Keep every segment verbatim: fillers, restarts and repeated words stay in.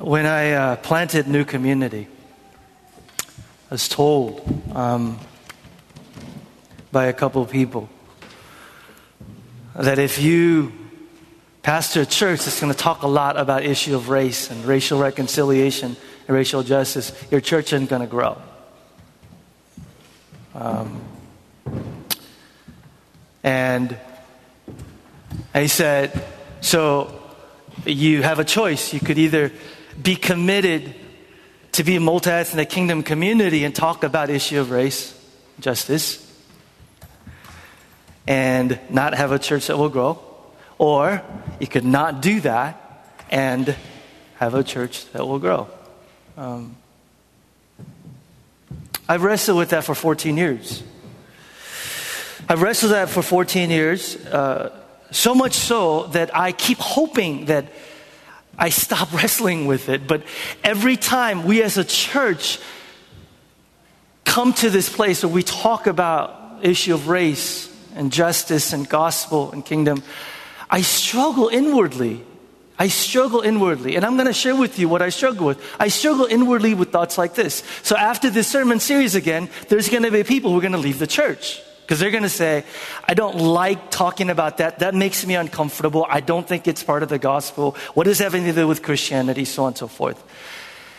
when I uh, planted New Community, I was told um, by a couple of people that if you pastor a church that's going to talk a lot about issue of race and racial reconciliation and racial justice, your church isn't going to grow. Um, and he said, so you have a choice. You could either be committed to be a multi-ethnic kingdom community and talk about issue of race, justice, and not have a church that will grow. Or you could not do that and have a church that will grow. Um, I've wrestled with that for fourteen years. I've wrestled with that for fourteen years. Uh, so much so that I keep hoping that I stop wrestling with it. But every time we as a church come to this place where we talk about issue of race and justice and gospel and kingdom, I struggle inwardly. I struggle inwardly. And I'm going to share with you what I struggle with. I struggle inwardly with thoughts like this. So after this sermon series again, there's going to be people who are going to leave the church. Because they're going to say, I don't like talking about that. That makes me uncomfortable. I don't think it's part of the gospel. What does that have anything to do with Christianity? So on and so forth.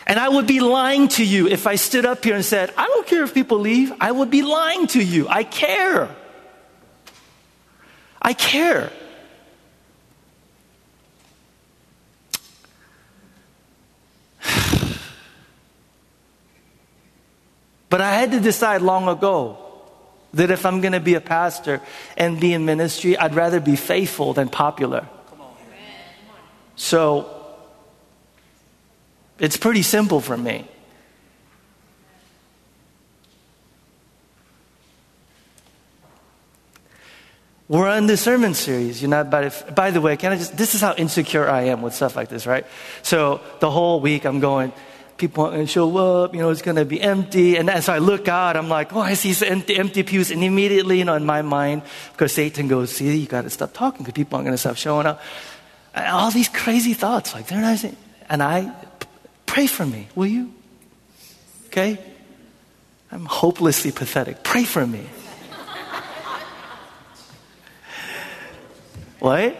And I would be lying to you if I stood up here and said, I don't care if people leave. I would be lying to you. I care. I care. But I had to decide long ago that if I'm going to be a pastor and be in ministry, I'd rather be faithful than popular. Come on. So it's pretty simple for me. We're on this sermon series. You're not by, by the way, can I just, this is how insecure I am with stuff like this, right? So the whole week I'm going, people aren't going to show up, you know, it's going to be empty. And as I look out, I'm like, oh, I see some empty, empty pews. And immediately, you know, in my mind, because Satan goes, see, you got to stop talking because people aren't going to stop showing up. And all these crazy thoughts, like, they're not saying, and I, pray for me, will you? Okay? I'm hopelessly pathetic. Pray for me. What?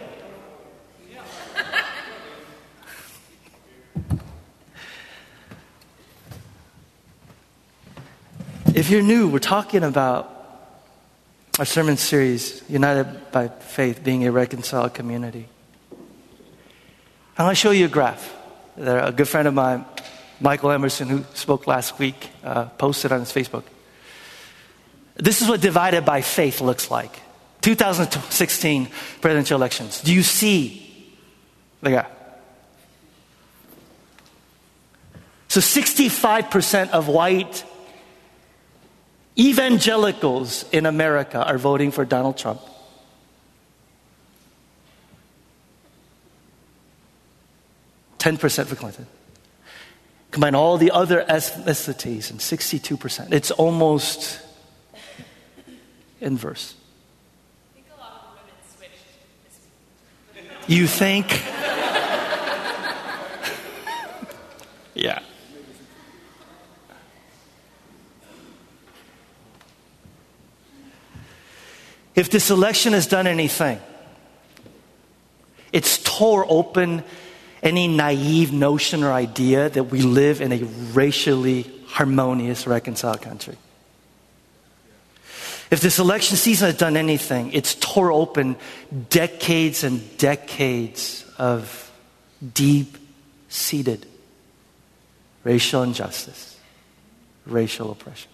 If you're new, we're talking about our sermon series, United by Faith, Being a Reconciled Community. I'm going to show you a graph that a good friend of mine, Michael Emerson, who spoke last week, uh, posted on his Facebook. This is what divided by faith looks like. two thousand sixteen presidential elections. Do you see the graph? So sixty-five percent of white evangelicals in America are voting for Donald Trump. ten percent for Clinton. Combine all the other ethnicities and sixty-two percent. It's almost inverse. I think a lot of women switched this week. You think? Yeah. If this election has done anything, it's tore open any naive notion or idea that we live in a racially harmonious, reconciled country. If this election season has done anything, it's tore open decades and decades of deep-seated racial injustice, racial oppression.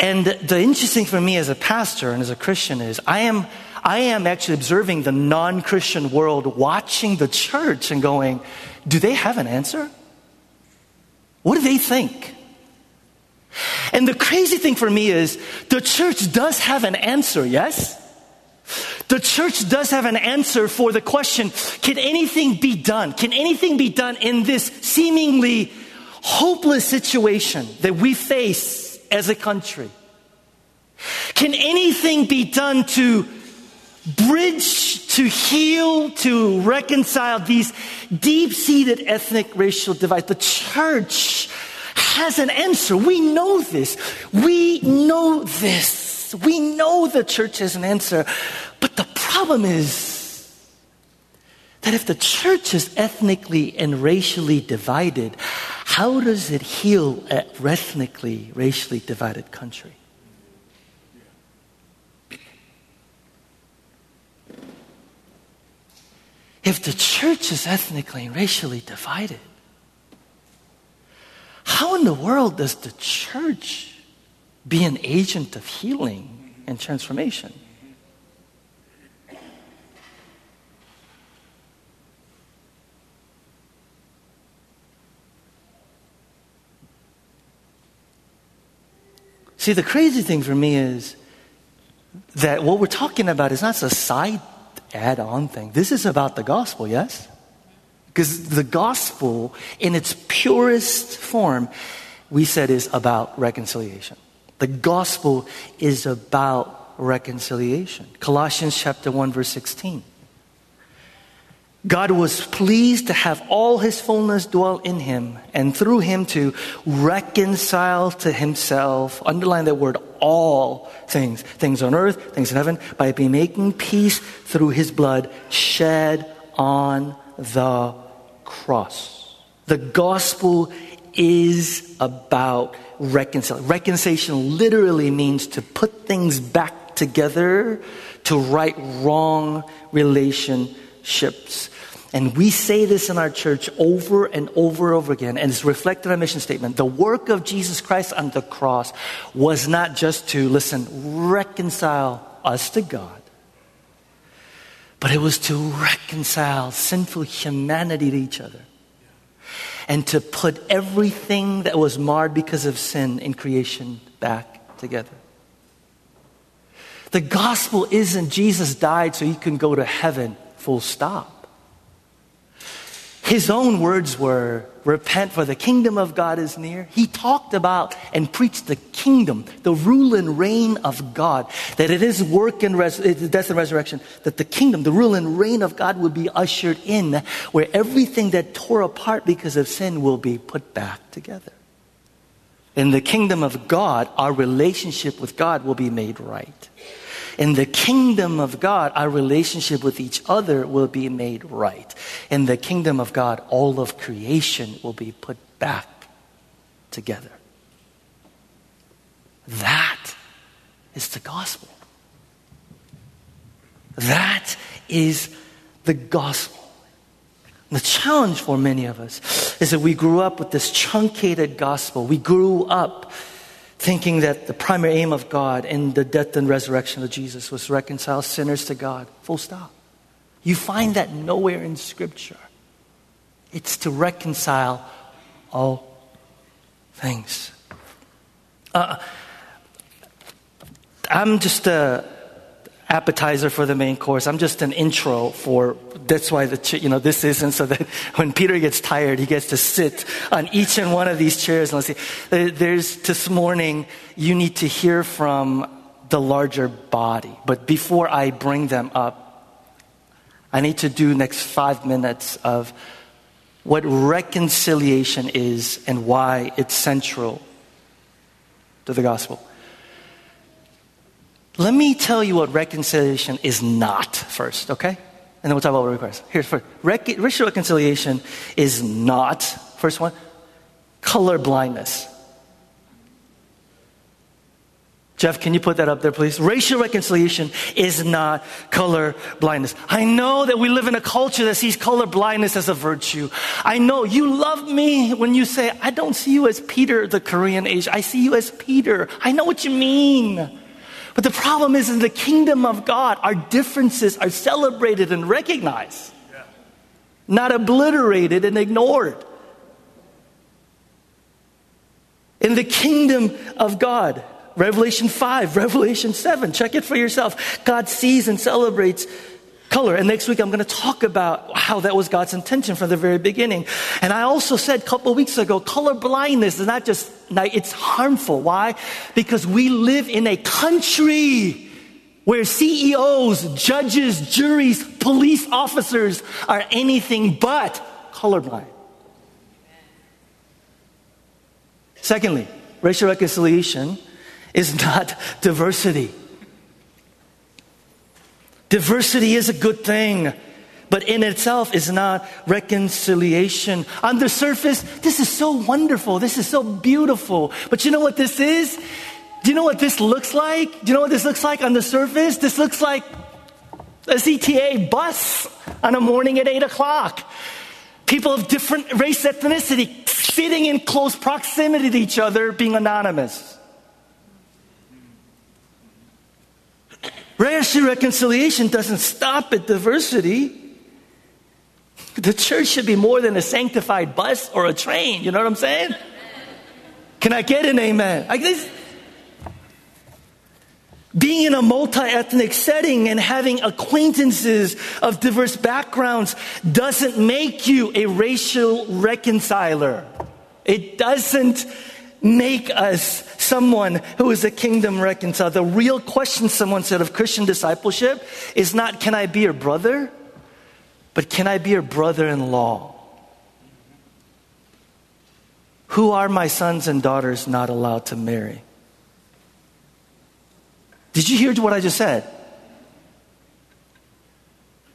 And the interesting thing for me as a pastor and as a Christian is I am I am actually observing the non-Christian world, watching the church and going, do they have an answer? What do they think? And the crazy thing for me is the church does have an answer, yes? The church does have an answer for the question, can anything be done? Can anything be done in this seemingly hopeless situation that we face as a country? Can anything be done to bridge to heal, to reconcile these deep-seated ethnic racial divides. The church has an answer. We know this. We know this. We know the church has an answer. But the problem is that if the church is ethnically and racially divided, how does it heal an ethnically, racially divided country? If the church is ethnically and racially divided, how in the world does the church be an agent of healing and transformation? See, the crazy thing for me is that what we're talking about is not a side add-on thing. This is about the gospel, yes? Because the gospel, in its purest form, we said is about reconciliation. The gospel is about reconciliation. Colossians chapter one, verse sixteen. God was pleased to have all his fullness dwell in him, and through him to reconcile to himself, underline that word, all things, things on earth, things in heaven, by making peace through his blood shed on the cross. The gospel is about reconciliation. Reconciliation literally means to put things back together, to right wrong relationships. Ships. And we say this in our church over and over and over again, and it's reflected in our mission statement. The work of Jesus Christ on the cross was not just to, listen, reconcile us to God, but it was to reconcile sinful humanity to each other and to put everything that was marred because of sin in creation back together. The gospel isn't Jesus died so you can go to heaven. Full stop. His own words were, repent for the kingdom of God is near. He talked about and preached the kingdom, the rule and reign of God, that it is work and res- death and resurrection, that the kingdom, the rule and reign of God will be ushered in, where everything that tore apart because of sin will be put back together. In the kingdom of God, our relationship with God will be made right. In the kingdom of God, our relationship with each other will be made right. In the kingdom of God, all of creation will be put back together. That is the gospel. That is the gospel. The challenge for many of us is that we grew up with this truncated gospel. We grew up thinking that the primary aim of God in the death and resurrection of Jesus was to reconcile sinners to God. Full stop. You find that nowhere in Scripture. It's to reconcile all things. Uh, I'm just an appetizer for the main course. I'm just an intro for, that's why the you know this isn't so that when Peter gets tired, he gets to sit on each and one of these chairs. And let's see, there's this morning, you need to hear from the larger body. But before I bring them up, I need to do next five minutes of what reconciliation is and why it's central to the gospel. Let me tell you what reconciliation is not first, okay? And then we'll talk about what it requires. Here's first. Rec- racial reconciliation is not, first one, color blindness. Jeff, can you put that up there, please? Racial reconciliation is not color blindness. I know that we live in a culture that sees color blindness as a virtue. I know you love me when you say, I don't see you as Peter, the Korean Asian. I see you as Peter. I know what you mean. But the problem is, in the kingdom of God, our differences are celebrated and recognized, yeah. Not obliterated and ignored. In the kingdom of God, Revelation five, Revelation seven, check it for yourself. God sees and celebrates color. And next week I'm going to talk about how that was God's intention from the very beginning. And I also said a couple of weeks ago, color blindness is not just, it's harmful. Why? Because we live in a country where C E Os, judges, juries, police officers are anything but colorblind. Secondly, racial reconciliation is not diversity. Diversity is a good thing, but in itself is not reconciliation. On the surface, this is so wonderful. This is so beautiful. But you know what this is? Do you know what this looks like? Do you know what this looks like on the surface? This looks like a C T A bus on a morning at eight o'clock. People of different race, ethnicity, sitting in close proximity to each other, being anonymous. Racial reconciliation doesn't stop at diversity. The church should be more than a sanctified bus or a train. You know what I'm saying? Can I get an amen? Like this, being in a multi-ethnic setting and having acquaintances of diverse backgrounds doesn't make you a racial reconciler. It doesn't make us someone who is a kingdom reconciler. The real question, someone said, of Christian discipleship is not, can I be your brother? But can I be your brother-in-law? Who are my sons and daughters not allowed to marry? Did you hear what I just said?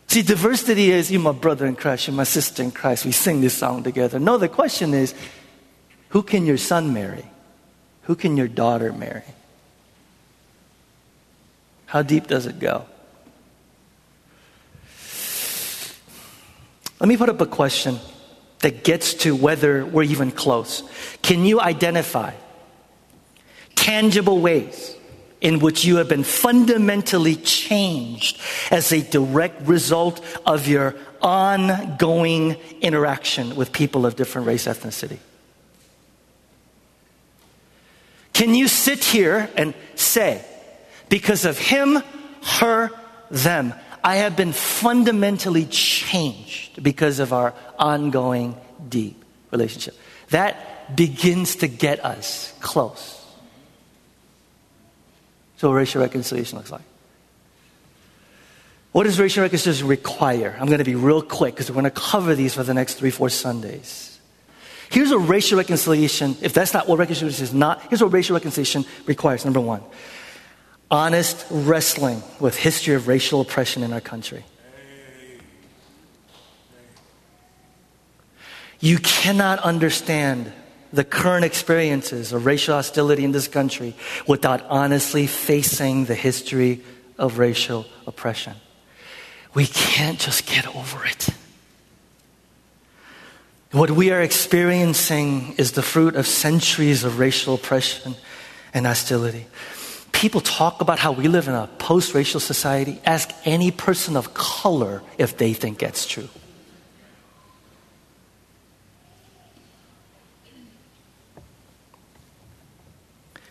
See, diversity is, you're my brother in Christ, you're my sister in Christ. We sing this song together. No, the question is, who can your son marry? Who can your daughter marry? How deep does it go? Let me put up a question that gets to whether we're even close. Can you identify tangible ways in which you have been fundamentally changed as a direct result of your ongoing interaction with people of different race, ethnicity? Can you sit here and say, because of him, her, them, I have been fundamentally changed because of our ongoing deep relationship? That begins to get us close. So what racial reconciliation looks like. What does racial reconciliation require? I'm going to be real quick because we're going to cover these for the next three, four Sundays. Here's what racial reconciliation, if that's not what reconciliation is not, here's what racial reconciliation requires. Number one, honest wrestling with history of racial oppression in our country. You cannot understand the current experiences of racial hostility in this country without honestly facing the history of racial oppression. We can't just get over it. What we are experiencing is the fruit of centuries of racial oppression and hostility. People talk about how we live in a post-racial society. Ask any person of color if they think that's true.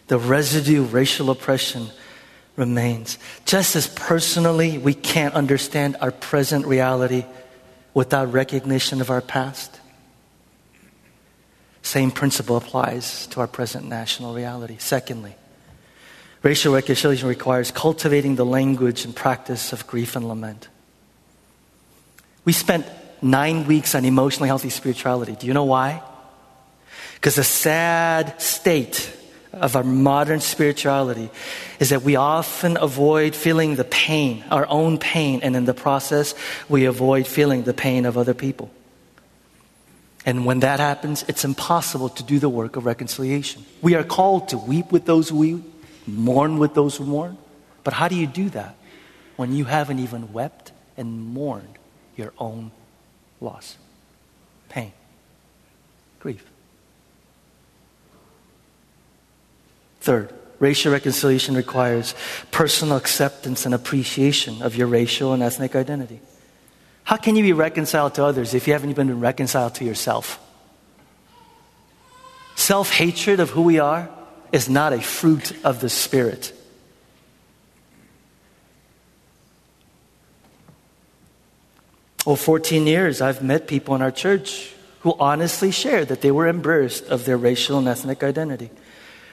The residue of racial oppression remains. Just as personally we can't understand our present reality without recognition of our past, same principle applies to our present national reality. Secondly, racial reconciliation requires cultivating the language and practice of grief and lament. We spent nine weeks on emotionally healthy spirituality. Do you know why? Because the sad state of our modern spirituality is that we often avoid feeling the pain, our own pain, and in the process, we avoid feeling the pain of other people. And when that happens, it's impossible to do the work of reconciliation. We are called to weep with those who weep, mourn with those who mourn. But how do you do that when you haven't even wept and mourned your own loss, pain, grief? Third, racial reconciliation requires personal acceptance and appreciation of your racial and ethnic identity. How can you be reconciled to others if you haven't even been reconciled to yourself? Self-hatred of who we are is not a fruit of the Spirit. Over fourteen years, I've met people in our church who honestly shared that they were embarrassed of their racial and ethnic identity.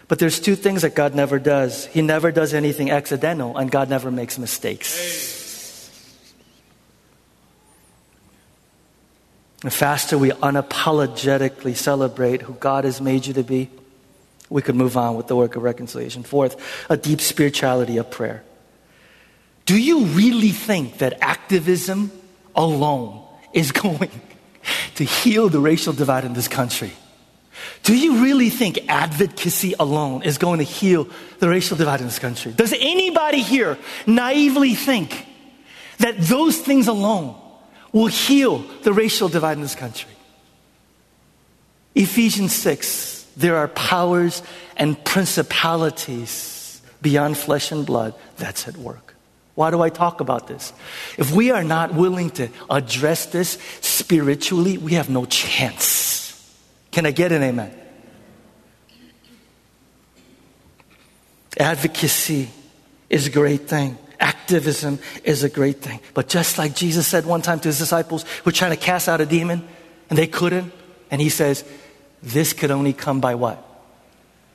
But there's two things that God never does. He never does anything accidental, and God never makes mistakes. The faster we unapologetically celebrate who God has made you to be, we could move on with the work of reconciliation. Fourth, a deep spirituality of prayer. Do you really think that activism alone is going to heal the racial divide in this country? Do you really think advocacy alone is going to heal the racial divide in this country? Does anybody here naively think that those things alone will heal the racial divide in this country? Ephesians six, there are powers and principalities beyond flesh and blood that's at work. Why do I talk about this? If we are not willing to address this spiritually, we have no chance. Can I get an amen? Advocacy is a great thing. Activism is a great thing. But just like Jesus said one time to his disciples who were trying to cast out a demon, and they couldn't, and he says, this could only come by what?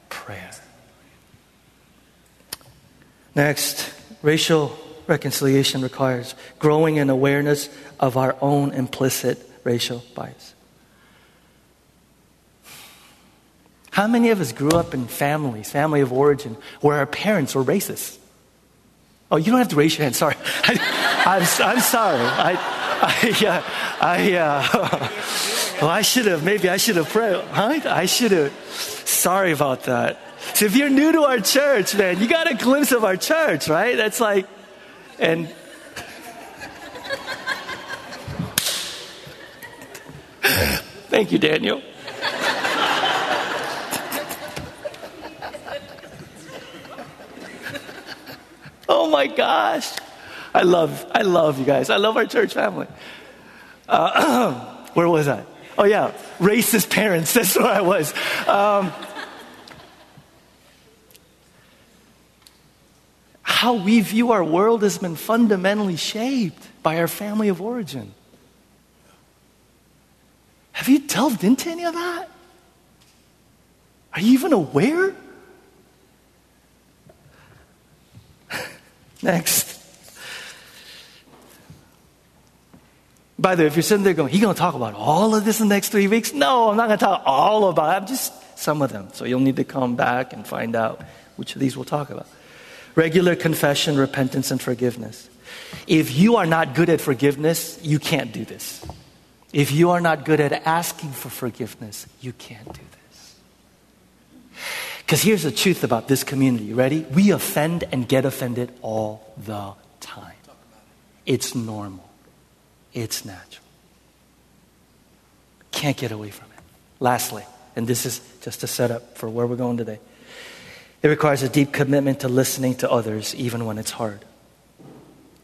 Prayer. Next, racial reconciliation requires growing in awareness of our own implicit racial bias. How many of us grew up in families, family of origin, where our parents were racist? Oh, you don't have to raise your hand. Sorry. I, I'm, I'm sorry. I, I, uh, I, uh, well, I should have, maybe I should have prayed. Huh? I should have. Sorry about that. So if you're new to our church, man, you got a glimpse of our church, right? That's like, and thank you, Daniel. Oh my gosh, I love, I love you guys. I love our church family. Uh, where was I? Oh yeah, racist parents. That's where I was. Um, How we view our world has been fundamentally shaped by our family of origin. Have you delved into any of that? Are you even aware? Next. By the way, if you're sitting there going, he's going to talk about all of this in the next three weeks? No, I'm not going to talk all about it. Just some of them. So you'll need to come back and find out which of these we'll talk about. Regular confession, repentance, and forgiveness. If you are not good at forgiveness, you can't do this. If you are not good at asking for forgiveness, you can't do this. Because here's the truth about this community. Ready? We offend and get offended all the time. It's normal. It's natural. Can't get away from it. Lastly, and this is just a setup for where we're going today. It requires a deep commitment to listening to others, even when it's hard.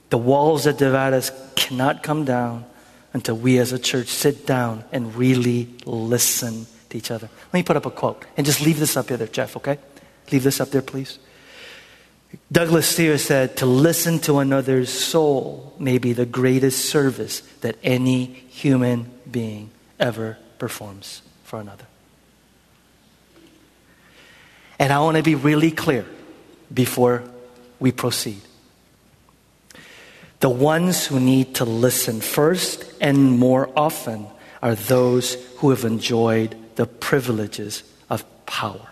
The walls that divide us cannot come down until we as a church sit down and really listen to each other. Let me put up a quote and just leave this up here, there, Jeff, okay? Leave this up there, please. Douglas Steere said, to listen to another's soul may be the greatest service that any human being ever performs for another. And I want to be really clear before we proceed. The ones who need to listen first and more often are those who have enjoyed the privileges of power.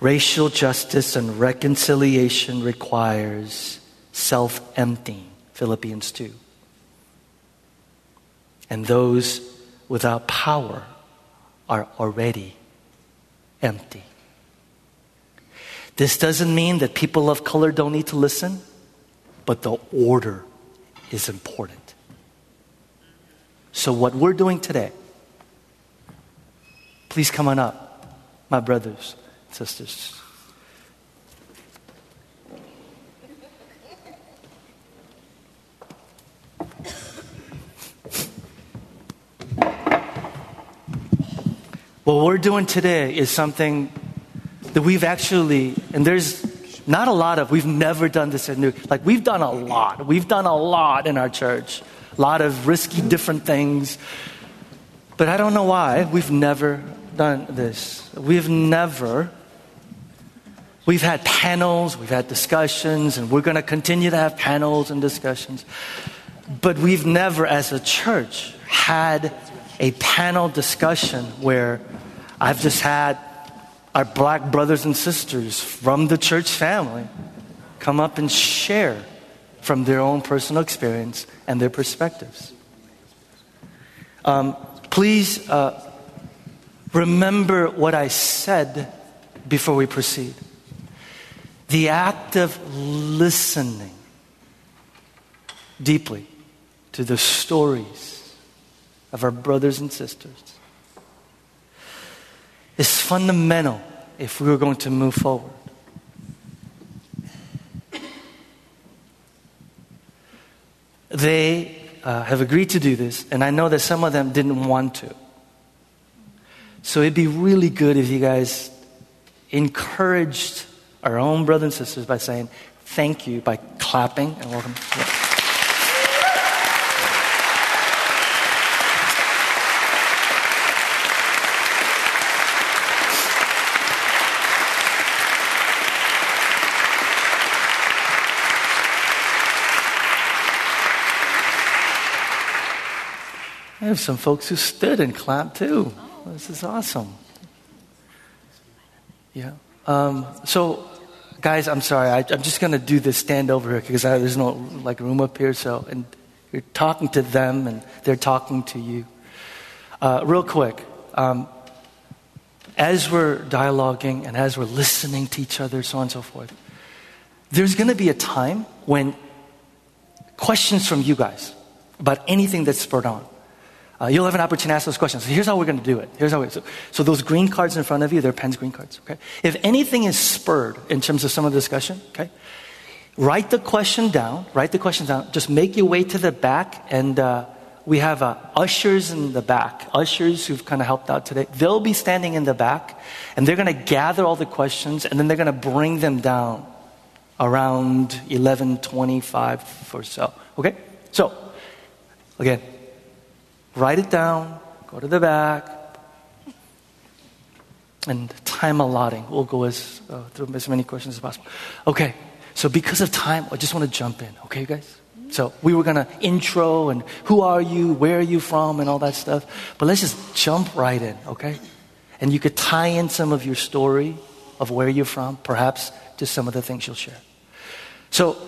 Racial justice and reconciliation requires self-emptying, Philippians two. And those without power are already empty. This doesn't mean that people of color don't need to listen, but the order is important. So what we're doing today, please come on up, my brothers and sisters. What we're doing today is something that we've actually, and there's not a lot of, we've never done this at New York. Like, we've done a lot. We've done a lot in our church. A lot of risky different things. But I don't know why we've never done this. We've never, we've had panels, we've had discussions, and we're going to continue to have panels and discussions. But we've never, as a church, had a panel discussion where I've just had our black brothers and sisters from the church family come up and share from their own personal experience and their perspectives. Um, please uh, remember what I said before we proceed. The act of listening deeply to the stories of our brothers and sisters is fundamental if we are going to move forward. They uh, have agreed to do this, and I know that some of them didn't want to. So it'd be really good if you guys encouraged our own brothers and sisters by saying thank you, by clapping and welcome. Yeah. I have some folks who stood and clapped too. This is awesome. Yeah. Um, so, guys, I'm sorry. I, I'm just going to do this stand over here because I, there's no like room up here. So, and you're talking to them, and they're talking to you. Uh, real quick, um, as we're dialoguing and as we're listening to each other, so on and so forth, there's going to be a time when questions from you guys about anything that's spurred on. Uh, you'll have an opportunity to ask those questions. So here's how we're going to do it. Here's how we, so, so those green cards in front of you, they're Penn's green cards, okay? If anything is spurred in terms of some of the discussion, okay, write the question down. Write the question down. Just make your way to the back, and uh, we have uh, ushers in the back, ushers who've kind of helped out today. They'll be standing in the back, and they're going to gather all the questions, and then they're going to bring them down around eleven twenty-five or so, okay? So, again, write it down, go to the back, and time allotting. We'll go as uh, through as many questions as possible. Okay, so because of time, I just want to jump in, okay, you guys? So we were going to intro and who are you, where are you from, and all that stuff. But let's just jump right in, okay? And you could tie in some of your story of where you're from, perhaps to some of the things you'll share. So,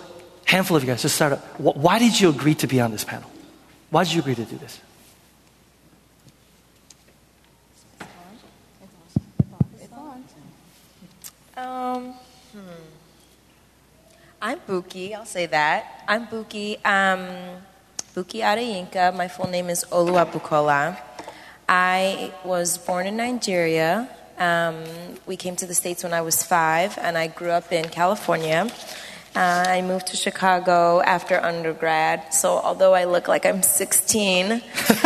handful of you guys, just start up. Why did you agree to be on this panel? Why did you agree to do this? Um, hmm. I'm Buki, I'll say that. I'm Buki, um, Buki Areyinka. My full name is Oluwabukola. I was born in Nigeria. Um, we came to the States when I was five, and I grew up in California. Uh, I moved to Chicago after undergrad, so although I look like I'm sixteen, um,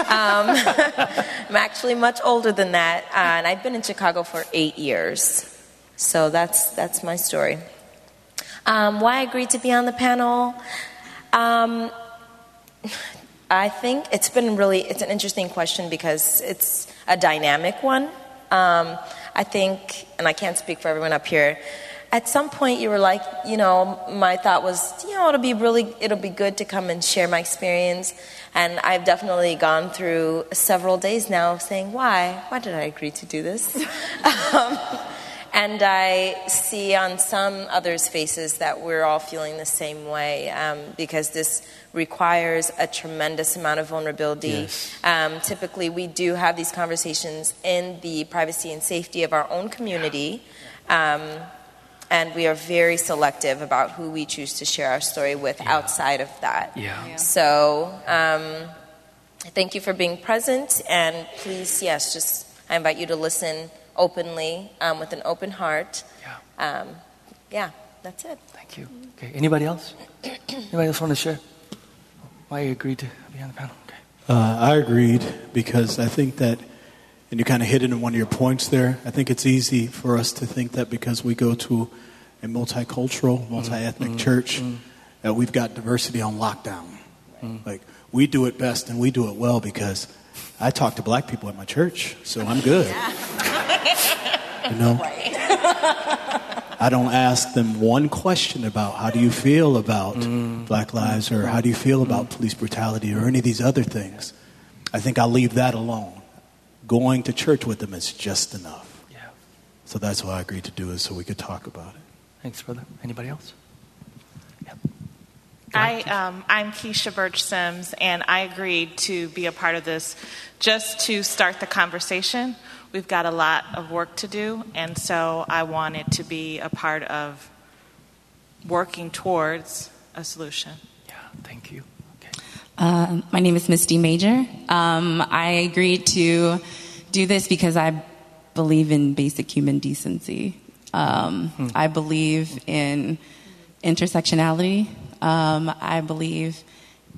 I'm actually much older than that, uh, and I've been in Chicago for eight years. So that's that's my story. Um, why I agreed to be on the panel? Um, I think it's been really, it's an interesting question because it's a dynamic one. Um, I think, and I can't speak for everyone up here, at some point you were like, you know, my thought was, you know, it'll be really, it'll be good to come and share my experience. And I've definitely gone through several days now of saying, why? Why did I agree to do this? um, And I see on some others' faces that we're all feeling the same way um, because this requires a tremendous amount of vulnerability. Yes. Um, typically, we do have these conversations in the privacy and safety of our own community, um, and we are very selective about who we choose to share our story with yeah. outside of that. Yeah. Yeah. So um, thank you for being present, and please, yes, just I invite you to listen openly, um, with an open heart. Yeah. Um, yeah, that's it. Thank you. Okay, anybody else? Anybody else want to share why you agreed to be on the panel? Okay. Uh, I agreed because I think that, and you kind of hit it in one of your points there, I think it's easy for us to think that because we go to a multicultural, multi-ethnic mm-hmm. church, mm-hmm. that we've got diversity on lockdown. Right. Like, we do it best and we do it well because I talk to black people at my church, so I'm good. Yeah. You know? Right. I don't ask them one question about how do you feel about mm. black lives or how do you feel about police brutality or any of these other things. I think I'll leave that alone. Going to church with them is just enough. Yeah. So that's why I agreed to do it, so we could talk about it. Thanks, brother. Anybody else? Yep. I, um, I'm Keisha Birch Sims, and I agreed to be a part of this just to start the conversation. We've got a lot of work to do, and so I wanted to be a part of working towards a solution. Yeah, thank you. Okay. Uh, my name is Misty Major. Um, I agreed to do this because I believe in basic human decency. Um, hmm. I believe in intersectionality. Um, I believe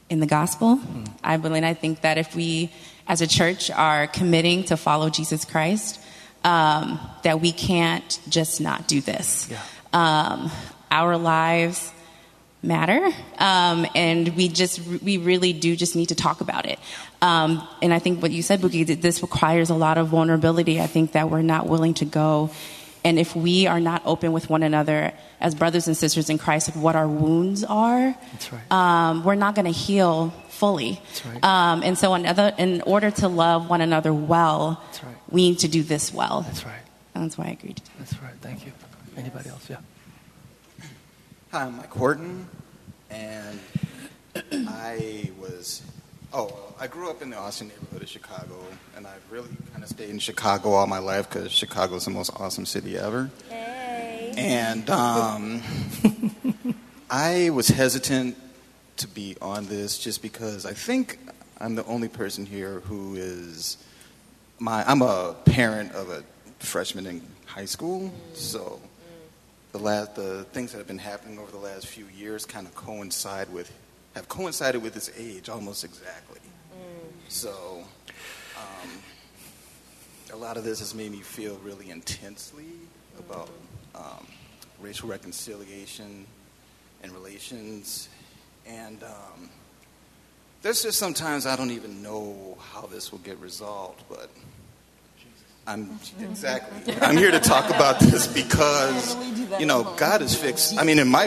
in the gospel. Mm. I believe, and I think that if we, as a church, are committing to follow Jesus Christ, um, that we can't just not do this. Yeah. Um, our lives matter, um, and we just, we really do just need to talk about it. Um, and I think what you said, Buki, that this requires a lot of vulnerability. I think that we're not willing to go. And if we are not open with one another as brothers and sisters in Christ of what our wounds are, that's right. um, we're not going to heal fully. That's right. Um, and so another, in order to love one another well, that's right. we need to do this well. That's right. And that's why I agreed to do this. That's right. Thank you. Anybody else? Yeah. Hi, I'm Mike Horton. And I was, oh, I grew up in the Austin neighborhood of Chicago, and I've really kind of stayed in Chicago all my life because Chicago is the most awesome city ever. Hey. And um, I was hesitant to be on this just because I think I'm the only person here who is my. I'm a parent of a freshman in high school, so the last the things that have been happening over the last few years kind of coincide with. have coincided with his age almost exactly. Mm. So um, a lot of this has made me feel really intensely about um, racial reconciliation and relations. And um, there's just sometimes I don't even know how this will get resolved, but I'm exactly. I'm here to talk about this because, you know, God is fixed. I mean, in my,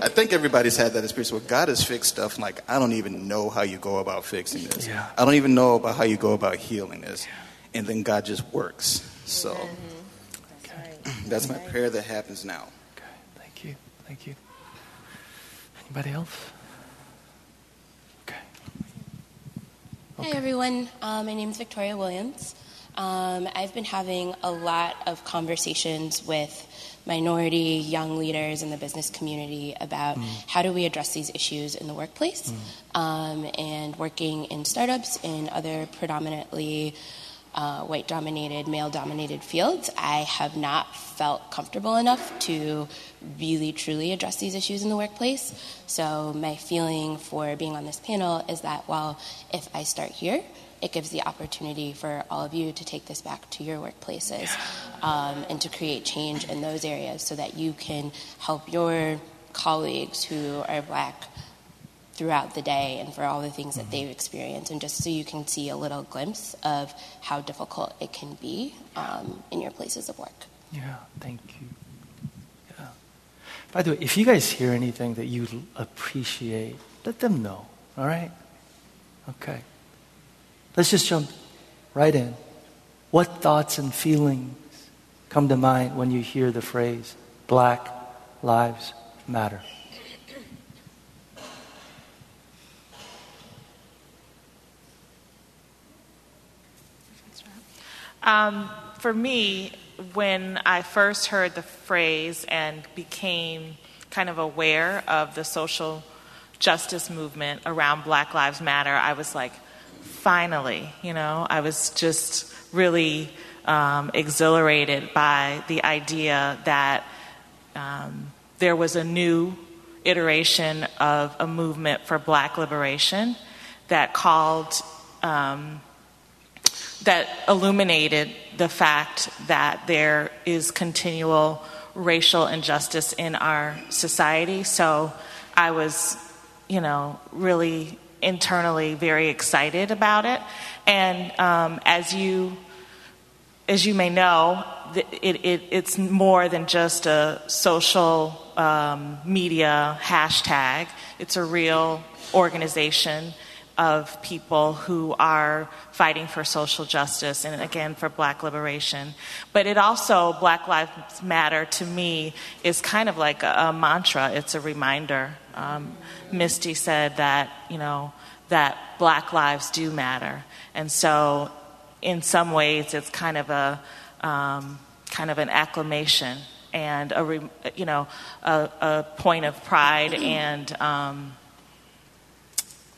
I think everybody's had that experience where God has fixed stuff. Like, I don't even know how you go about fixing this. Yeah. I don't even know about how you go about healing this. And then God just works. So mm-hmm. that's, right. that's my prayer that happens now. Okay. Thank you. Thank you. Anybody else? Okay. okay. Hey, everyone. Uh, my name is Victoria Williams. Um, I've been having a lot of conversations with minority young leaders in the business community about mm. how do we address these issues in the workplace, mm. um, and working in startups in other predominantly uh, white-dominated, male-dominated fields. I have not felt comfortable enough to really, truly address these issues in the workplace. So my feeling for being on this panel is that, well, if I start here, it gives the opportunity for all of you to take this back to your workplaces um, and to create change in those areas so that you can help your colleagues who are black throughout the day and for all the things that they've experienced, and just so you can see a little glimpse of how difficult it can be um, in your places of work. Yeah, thank you. Yeah. By the way, if you guys hear anything that you appreciate, let them know, all right? Okay. Let's just jump right in. What thoughts and feelings come to mind when you hear the phrase, Black Lives Matter? Um, for me, when I first heard the phrase and became kind of aware of the social justice movement around Black Lives Matter, I was like, finally, you know, I was just really um, exhilarated by the idea that um, there was a new iteration of a movement for black liberation that called, um, that illuminated the fact that there is continual racial injustice in our society. So I was, you know, really internally very excited about it. And um, as you as you may know, it, it, it's more than just a social um, media hashtag. It's a real organization of people who are fighting for social justice and, again, for black liberation. But it also, Black Lives Matter, to me, is kind of like a, a mantra. It's a reminder. Um, Misty said that, you know, that black lives do matter. And so in some ways it's kind of a um, kind of an acclamation and, a re, you know, a, a point of pride and um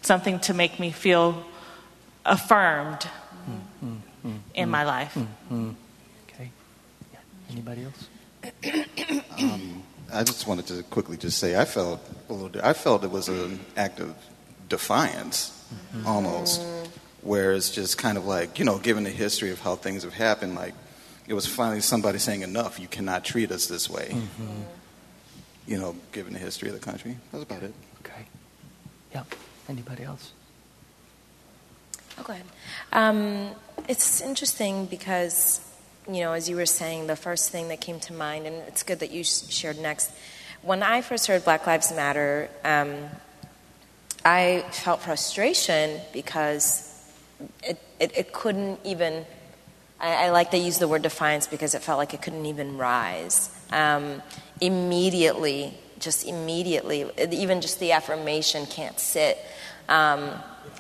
something to make me feel affirmed mm-hmm. Mm-hmm. in my life. Mm-hmm. Okay. Yeah. Anybody else? um, I just wanted to quickly just say I felt a little. I felt it was an act of defiance, mm-hmm. almost, where it's just kind of like, you know, given the history of how things have happened, like it was finally somebody saying enough. You cannot treat us this way. Mm-hmm. You know, given the history of the country, that's about it. Okay. Yeah. Anybody else? Oh, go ahead. Um, it's interesting because, you know, as you were saying, the first thing that came to mind, and it's good that you shared next. When I first heard Black Lives Matter, um, I felt frustration because it, it, it couldn't even, I, I like to use the word defiance because it felt like it couldn't even rise. Um, immediately, just immediately, even just the affirmation can't sit. Um,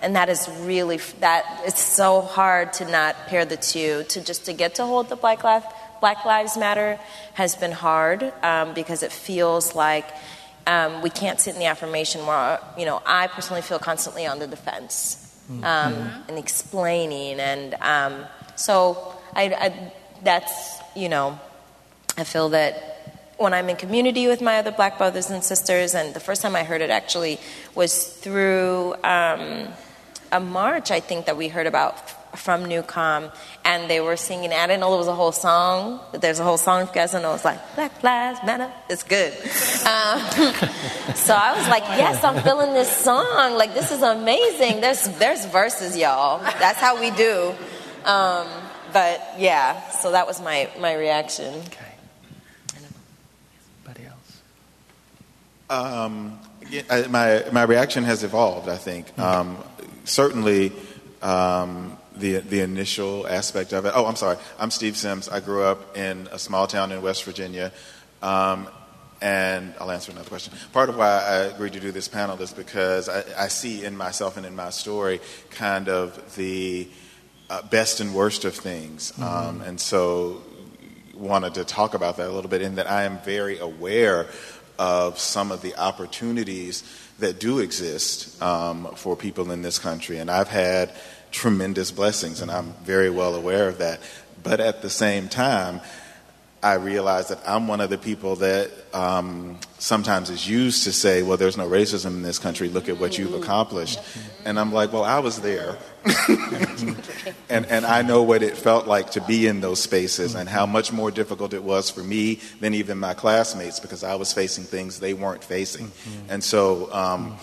and that is really, that it's so hard to not pair the two, to just to get to hold the Black Lives, Black Lives Matter has been hard um, because it feels like um, we can't sit in the affirmation where, you know, I personally feel constantly on the defense um, mm-hmm. and explaining. And um, so I, I, that's, you know, I feel that when I'm in community with my other black brothers and sisters, and the first time I heard it actually was through um, a march, I think, that we heard about f- from NewCom, and they were singing. I didn't know there was a whole song. There's a whole song, guys, and I was like, Black Lives Matter, it's good. Um, so I was like, yes, I'm feeling this song. Like, this is amazing. There's, there's verses, y'all. That's how we do. Um, but, yeah, so that was my, my reaction. Okay. Um, my my reaction has evolved, I think. Um, certainly, um, the the initial aspect of it. Oh, I'm sorry. I'm Steve Sims. I grew up in a small town in West Virginia, um, and I'll answer another question. Part of why I agreed to do this panel is because I, I see in myself and in my story kind of the uh, best and worst of things, mm-hmm. um, and so wanted to talk about that a little bit. In that, I am very aware of some of the opportunities that do exist um, for people in this country. And I've had tremendous blessings, and I'm very well aware of that. But at the same time, I realize that I'm one of the people that um, sometimes is used to say, well, there's no racism in this country. Look at what you've accomplished. And I'm like, well, I was there. and, and I know what it felt like to be in those spaces and how much more difficult it was for me than even my classmates because I was facing things they weren't facing. And so um,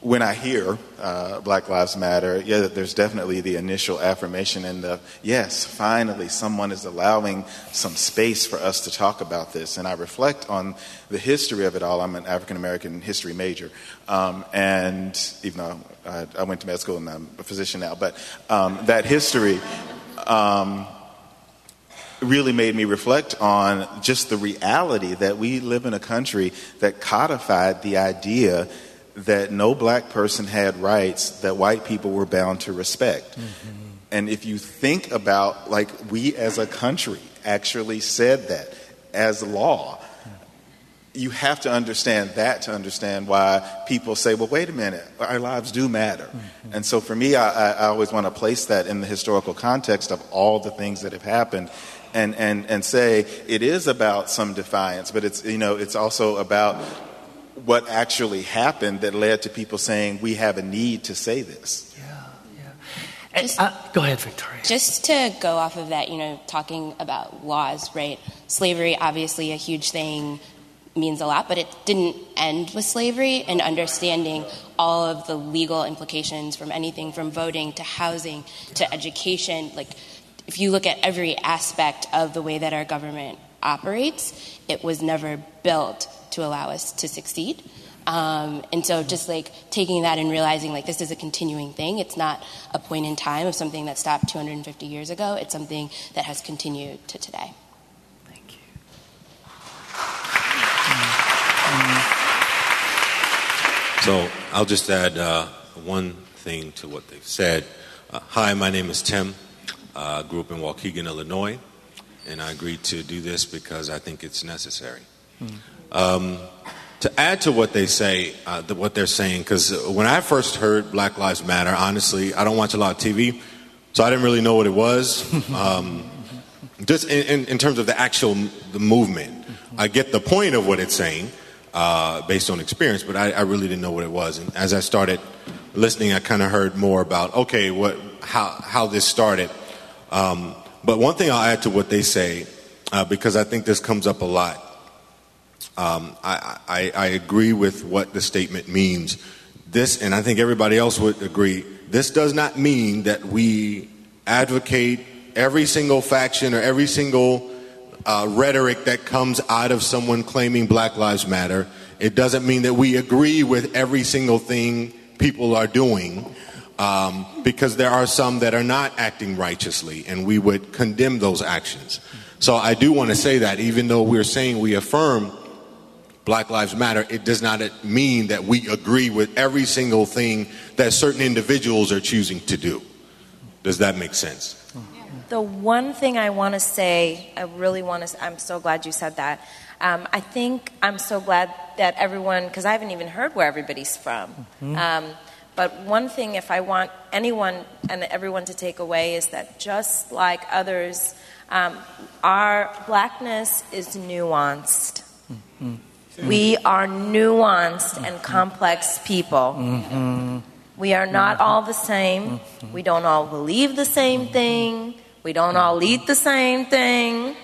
when I hear uh, Black Lives Matter, yeah, there's definitely the initial affirmation and the, yes, finally someone is allowing some space for us to talk about this. And I reflect on the history of it all. I'm an African-American history major. Um, and even though I, I went to med school and I'm a physician now, but um, that history um, really made me reflect on just the reality that we live in a country that codified the idea that no black person had rights that white people were bound to respect. Mm-hmm. And if you think about, like, we as a country actually said that as law. You have to understand that to understand why people say, well, wait a minute, our lives do matter. Mm-hmm. And so for me, I, I always want to place that in the historical context of all the things that have happened and, and, and say it is about some defiance, but it's, you know, it's also about what actually happened that led to people saying we have a need to say this. Yeah. yeah. Just, uh, go ahead, Victoria. Just to go off of that, you know, talking about laws, right? Slavery, obviously a huge thing. means a lot, but it didn't end with slavery, and understanding all of the legal implications from anything from voting to housing to education. Like, if you look at every aspect of the way that our government operates, it was never built to allow us to succeed. Um, and so just like taking that and realizing like this is a continuing thing. It's not a point in time of something that stopped two hundred fifty years ago. It's something that has continued to today. Thank you. So I'll just add uh, one thing to what they've said. Uh, hi, my name is Tim. I uh, grew up in Waukegan, Illinois, and I agreed to do this because I think it's necessary. Mm. Um, To add to what they say, uh, the, what they're saying, because when I first heard Black Lives Matter, honestly, I don't watch a lot of T V, so I didn't really know what it was. Um, just in, in, in terms of the actual the movement, I get the point of what it's saying uh, based on experience, but I, I really didn't know what it was. And as I started listening, I kind of heard more about okay, what how how this started. Um, but one thing I'll add to what they say, uh, because I think this comes up a lot. Um, I, I, I agree with what the statement means. This, and I think everybody else would agree, this does not mean that we advocate every single faction or every single uh, rhetoric that comes out of someone claiming Black Lives Matter. It doesn't mean that we agree with every single thing people are doing, um, because there are some that are not acting righteously, and we would condemn those actions. So I do want to say that even though we're saying we affirm Black Lives Matter, it does not mean that we agree with every single thing that certain individuals are choosing to do. Does that make sense? The one thing I want to say, I really want to, I'm so glad you said that. Um, I think I'm so glad that everyone, because I haven't even heard where everybody's from. Mm-hmm. Um, but one thing, if I want anyone and everyone to take away, is that just like others, um, our blackness is nuanced. Mm-hmm. We are nuanced and complex people. Mm-hmm. We are not all the same. We don't all believe the same thing. We don't all eat the same thing.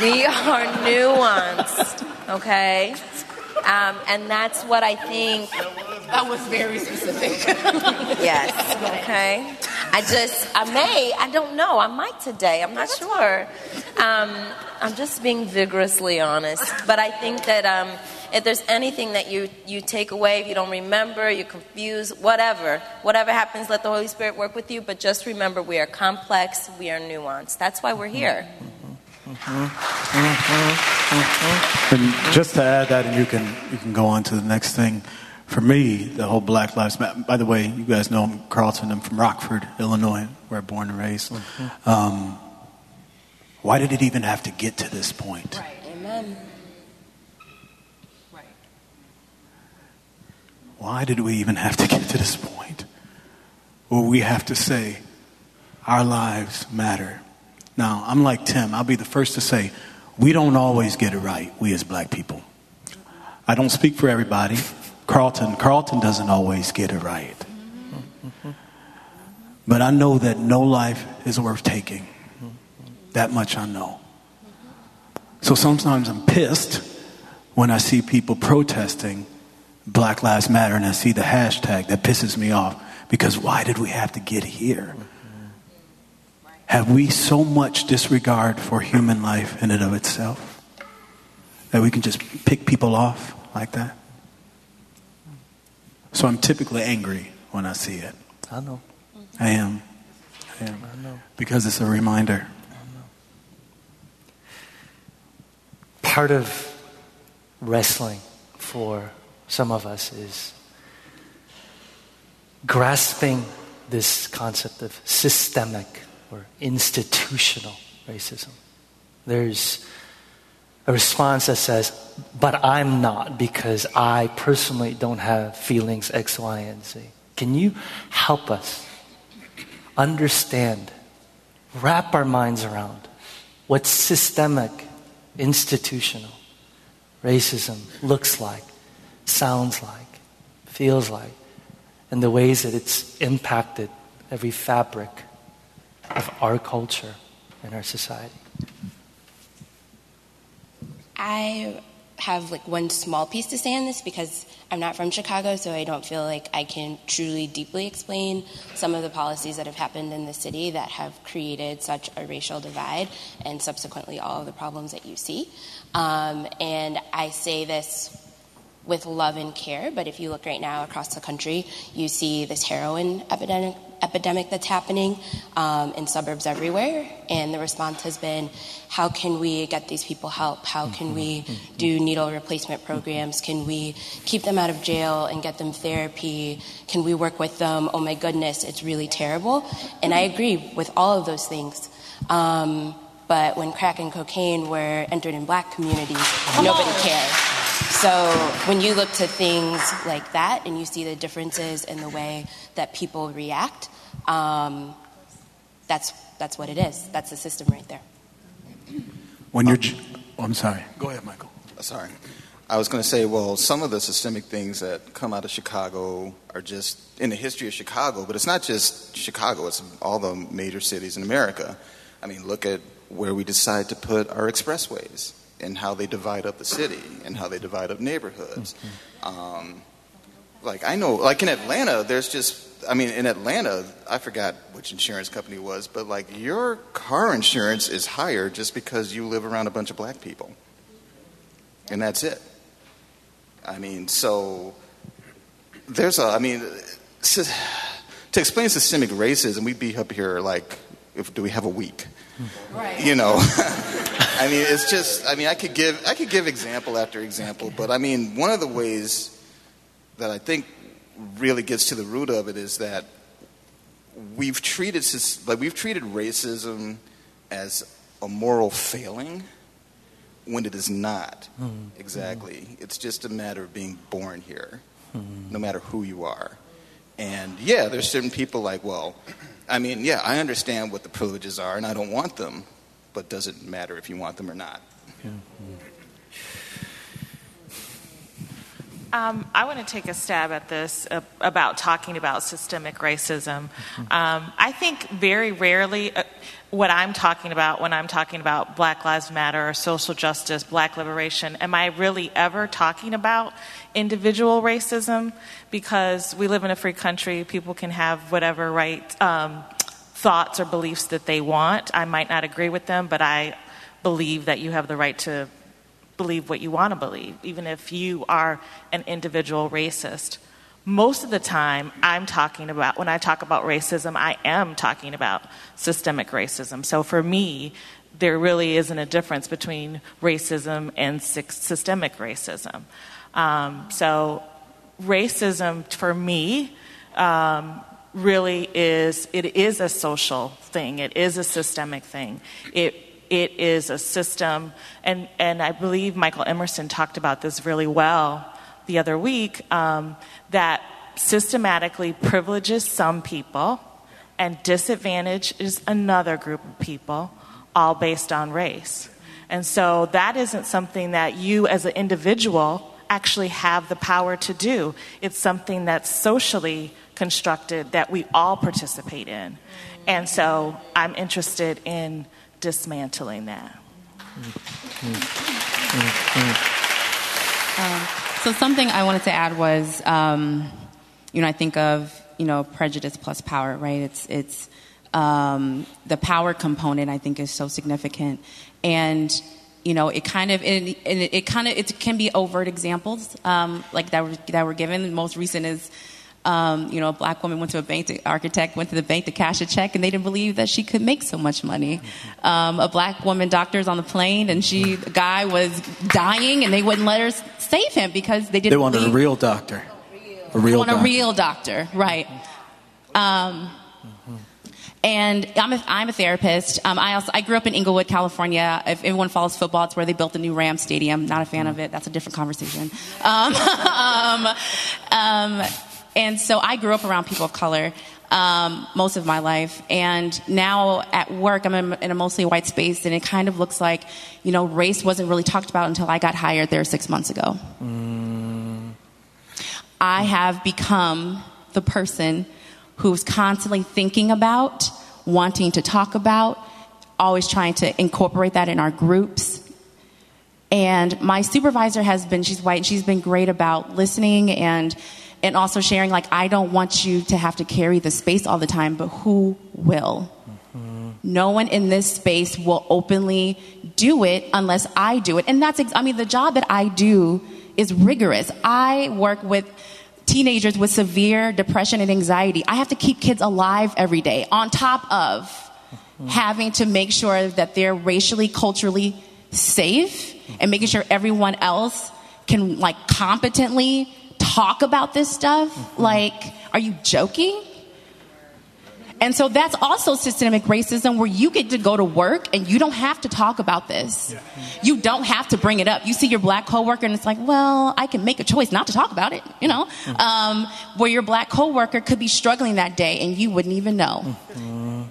We are nuanced, okay? Um, and that's what I think. That was very specific. Yes, okay. I just, I may, I don't know. I might today. I'm not sure. Um, I'm just being vigorously honest. But I think that um, if there's anything that you, you take away, if you don't remember, you're confused, whatever. Whatever happens, let the Holy Spirit work with you. But just remember, we are complex. We are nuanced. That's why we're here. Mm-hmm. Mm-hmm. Mm-hmm. And just to add that, and you can, you can go on to the next thing. For me, the whole Black Lives Matter, by the way, you guys know I'm Carlton, I'm from Rockford, Illinois, where I'm born and raised. Mm-hmm. Um, why did it even have to get to this point? Right, amen. Right. Why did we even have to get to this point? Well, we have to say, our lives matter. Now, I'm like Tim, I'll be the first to say, we don't always get it right, we as black people. I don't speak for everybody. Carlton, Carlton doesn't always get it right. Mm-hmm. But I know that no life is worth taking. That much I know. So sometimes I'm pissed when I see people protesting Black Lives Matter and I see the hashtag. That pisses me off because why did we have to get here? Have we so much disregard for human life in and of itself that we can just pick people off like that? So I'm typically angry when I see it. I know. Mm-hmm. I am. I am. I know. Because it's a reminder. I know. Part of wrestling for some of us is grasping this concept of systemic or institutional racism. There's a response that says, but I'm not because I personally don't have feelings X, Y, and Z. Can you help us understand, wrap our minds around what systemic, institutional racism looks like, sounds like, feels like, and the ways that it's impacted every fabric of our culture and our society? I have like one small piece to say on this because I'm not from Chicago, so I don't feel like I can truly deeply explain some of the policies that have happened in the city that have created such a racial divide and subsequently all of the problems that you see. Um, and I say this with love and care, but if you look right now across the country, you see this heroin epidemic, epidemic that's happening um, in suburbs everywhere, and the response has been, how can we get these people help? How can we do needle replacement programs? Can we keep them out of jail and get them therapy? Can we work with them? Oh my goodness, it's really terrible. And I agree with all of those things. Um, but when crack and cocaine were entered in black communities, nobody cared. So when you look to things like that and you see the differences in the way that people react, um, that's that's what it is. That's the system right there. When you're, um, oh, I'm sorry. Go ahead, Michael. Sorry, I was going to say, well, some of the systemic things that come out of Chicago are just in the history of Chicago, but it's not just Chicago. It's all the major cities in America. I mean, look at where we decide to put our expressways, and how they divide up the city, and how they divide up neighborhoods. Um, like, I know, like in Atlanta, there's just, I mean, in Atlanta, I forgot which insurance company it was, but like your car insurance is higher just because you live around a bunch of black people. And that's it. I mean, so there's a, I mean, to explain systemic racism, we'd be up here like, if, do we have a week? Right. You know, I mean, it's just, I mean, I could give, I could give example after example, but I mean, one of the ways that I think really gets to the root of it is that we've treated, like we've treated racism as a moral failing when it is not. Mm-hmm. Exactly. It's just a matter of being born here, mm-hmm. no matter who you are. And yeah, there's certain people like, well, I mean, yeah, I understand what the privileges are, and I don't want them, but does it matter if you want them or not? Yeah. Um, I want to take a stab at this uh, about talking about systemic racism. Um, I think very rarely uh, what I'm talking about when I'm talking about Black Lives Matter or social justice, Black liberation, am I really ever talking about individual racism? Because we live in a free country. People can have whatever right um, thoughts or beliefs that they want. I might not agree with them, but I believe that you have the right to believe what you want to believe, even if you are an individual racist. Most of the time, I'm talking about, when I talk about racism, I am talking about systemic racism. So for me, there really isn't a difference between racism and systemic racism. Um, so racism, for me, um, really is, it is a social thing. It is a systemic thing. It It is a system, and, and I believe Michael Emerson talked about this really well the other week, um, that systematically privileges some people and disadvantages another group of people, all based on race. And so that isn't something that you as an individual actually have the power to do. It's something that's socially constructed that we all participate in. And so I'm interested in dismantling that. Um, so something I wanted to add was, um, you know, I think of, you know, prejudice plus power, right? It's it's um, the power component I think is so significant, and you know, it kind of it it, it kind of it can be overt examples um, like that were, that were given. The most recent is. Um, you know, a black woman went to a bank, to, architect went to the bank to cash a check, and they didn't believe that she could make so much money. Um, a black woman doctor's on the plane, and she, the guy was dying, and they wouldn't let her save him because they didn't. They wanted believe. a real doctor. A real. They want a real doctor, right? Um, and I'm a, I'm a therapist. Um, I also I grew up in Inglewood, California. If everyone follows football, it's where they built the new Rams stadium. Not a fan of it. That's a different conversation. Um, um, um, And so I grew up around people of color um, most of my life. And now at work, I'm in, in a mostly white space, and it kind of looks like, you know, race wasn't really talked about until I got hired there six months ago. Mm. I have become the person who's constantly thinking about, wanting to talk about, always trying to incorporate that in our groups. And my supervisor has been, she's white, and she's been great about listening and and also sharing, like, I don't want you to have to carry the space all the time, but who will? Mm-hmm. No one in this space will openly do it unless I do it. And that's, I mean, the job that I do is rigorous. I work with teenagers with severe depression and anxiety. I have to keep kids alive every day, on top of mm-hmm. having to make sure that they're racially, culturally safe, and making sure everyone else can, like, competently talk about this stuff. Mm-hmm. Like, are you joking? And so that's also systemic racism, where you get to go to work and you don't have to talk about this. Yeah. You don't have to bring it up. You see your black coworker and it's like, well, I can make a choice not to talk about it, you know? Mm-hmm. Um, where your black coworker could be struggling that day and you wouldn't even know. Mm-hmm.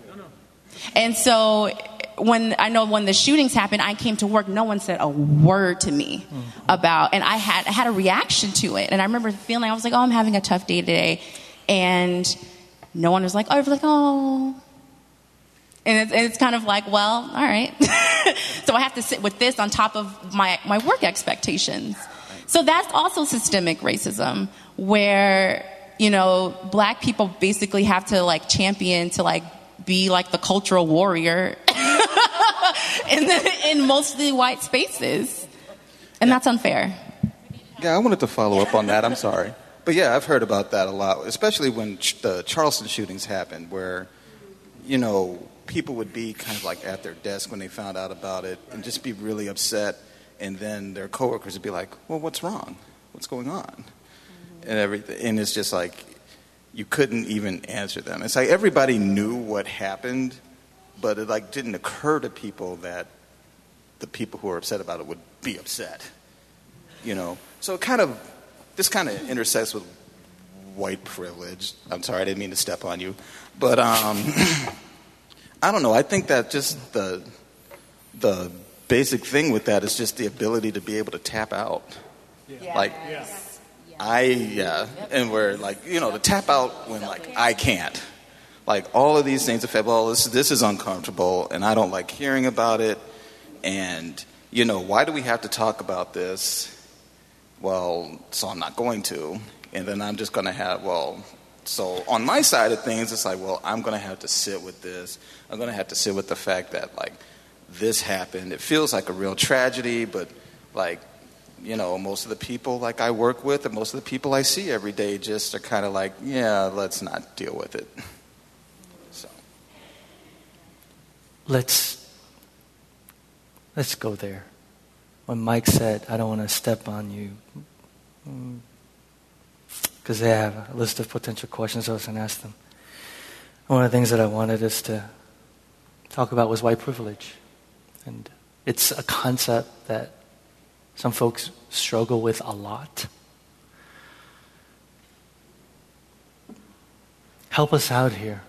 And so... When I know when the shootings happened, I came to work. No one said a word to me mm-hmm. about, and I had I had a reaction to it. And I remember feeling, I was like, oh, I'm having a tough day today, and no one was like, oh, I was like, oh. And it's, and it's kind of like, well, all right. So I have to sit with this on top of my my work expectations. So that's also systemic racism, where, you know, black people basically have to, like, champion to, like, be like the cultural warrior in, the, in mostly white spaces. And yeah. That's unfair. Yeah, I wanted to follow up on that. I'm sorry. But yeah, I've heard about that a lot, especially when ch- the Charleston shootings happened, where, you know, people would be kind of like at their desk when they found out about it and just be really upset. And then their coworkers would be like, well, what's wrong? What's going on? Mm-hmm. And everything. And it's just like, you couldn't even answer them. It's like everybody knew what happened, but it, like, didn't occur to people that the people who are upset about it would be upset, you know? So it kind of, this kind of intersects with white privilege. I'm sorry, I didn't mean to step on you. But um, I don't know. I think that just the the basic thing with that is just the ability to be able to tap out. Yeah. Like, yeah. I, yeah, and we're like, you know, to tap out when, like, I can't. Like, all of these things affect, well, this, this is uncomfortable, and I don't like hearing about it. And, you know, why do we have to talk about this? Well, so I'm not going to. And then I'm just going to have, well, so on my side of things, it's like, well, I'm going to have to sit with this. I'm going to have to sit with the fact that, like, this happened. It feels like a real tragedy, but, like, you know, most of the people, like, I work with and most of the people I see every day just are kind of like, yeah, let's not deal with it. So let's let's go there. When Mike said, I don't want to step on you, because they have a list of potential questions I was going to ask them. One of the things that I wanted us to talk about was white privilege. And it's a concept that some folks struggle with a lot. Help us out here.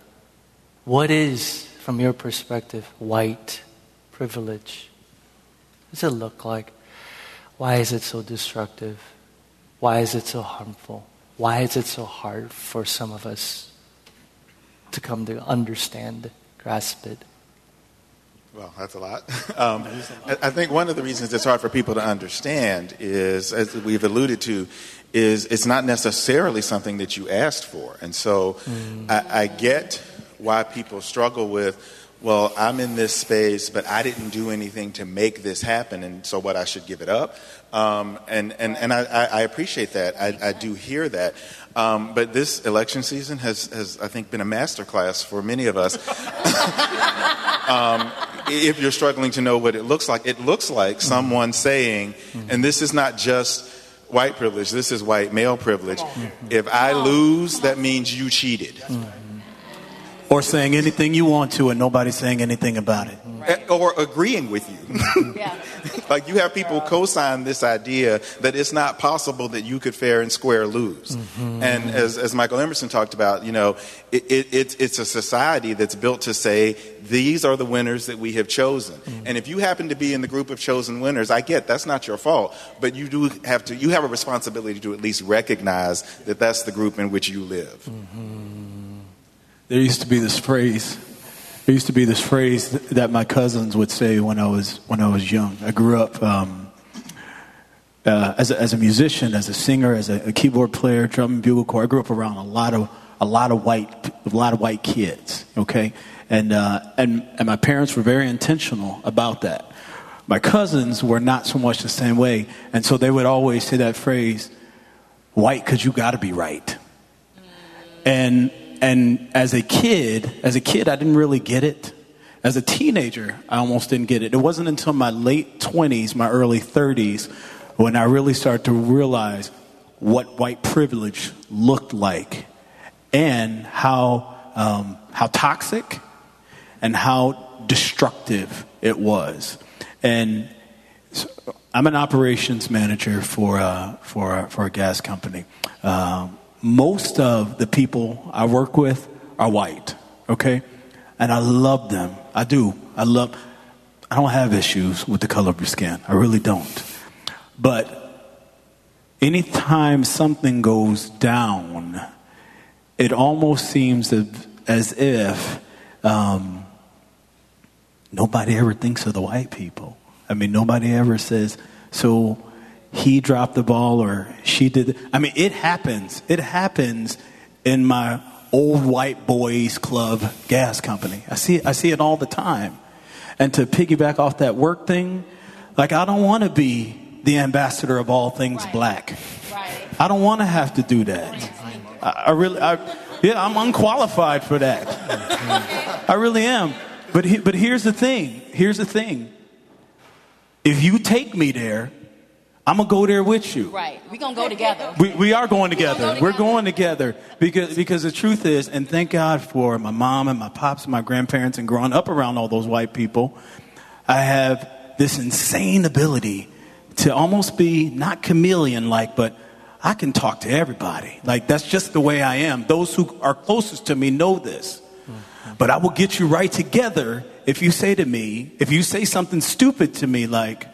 What is, from your perspective, white privilege? What does it look like? Why is it so destructive? Why is it so harmful? Why is it so hard for some of us to come to understand, grasp it? Well, that's a lot. Um, I think one of the reasons it's hard for people to understand is, as we've alluded to, is it's not necessarily something that you asked for. And so mm. I, I get why people struggle with, well, I'm in this space, but I didn't do anything to make this happen, and so what, I should give it up? Um, and and, and I, I appreciate that. I, I do hear that. Um, but this election season has, has, I think, been a masterclass for many of us. um, if you're struggling to know what it looks like, it looks like mm-hmm. someone saying, mm-hmm. and this is not just white privilege, this is white male privilege. Mm-hmm. If I lose, that means you cheated. Mm-hmm. Or saying anything you want to and nobody's saying anything about it. Right. Or agreeing with you. Yeah. Like, you have people co-sign this idea that it's not possible that you could fair and square lose. Mm-hmm. And as, as Michael Emerson talked about, you know, it, it, it, it's a society that's built to say, these are the winners that we have chosen. Mm-hmm. And if you happen to be in the group of chosen winners, I get that's not your fault. But you do have to, you have a responsibility to at least recognize that that's the group in which you live. Mm-hmm. There used to be this phrase. There used to be this phrase that my cousins would say when I was when I was young. I grew up um, uh, as a, as a musician, as a singer, as a, a keyboard player, drum and bugle corps. I grew up around a lot of a lot of white a lot of white kids. Okay, and uh, and and my parents were very intentional about that. My cousins were not so much the same way, and so they would always say that phrase, "White, 'cause you got to be right." And and as a kid, as a kid, I didn't really get it. As a teenager, I almost didn't get it. It wasn't until my late twenties, my early thirties, when I really started to realize what white privilege looked like and how um, how toxic and how destructive it was. And so I'm an operations manager for uh, for a, for a gas company. Um, most of the people I work with are white. Okay. And I love them. I do. I love, I don't have issues with the color of your skin. I really don't. But anytime something goes down, it almost seems as if um, nobody ever thinks of the white people. I mean, nobody ever says, so he dropped the ball or she did. I mean, it happens. It happens in my old white boys club gas company. I see I see it all the time. And to piggyback off that work thing, like I don't want to be the ambassador of all things right. Black. Right. I don't want to have to do that. I, I really, I, yeah, I'm unqualified for that. I really am. But he, but here's the thing. Here's the thing. If you take me there, I'm going to go there with you. Right. We're going to go together. We we are going together. We're going together. Because because the truth is, and thank God for my mom and my pops and my grandparents and growing up around all those white people, I have this insane ability to almost be not chameleon-like, but I can talk to everybody. Like, that's just the way I am. Those who are closest to me know this. But I will get you right together if you say to me, if you say something stupid to me like,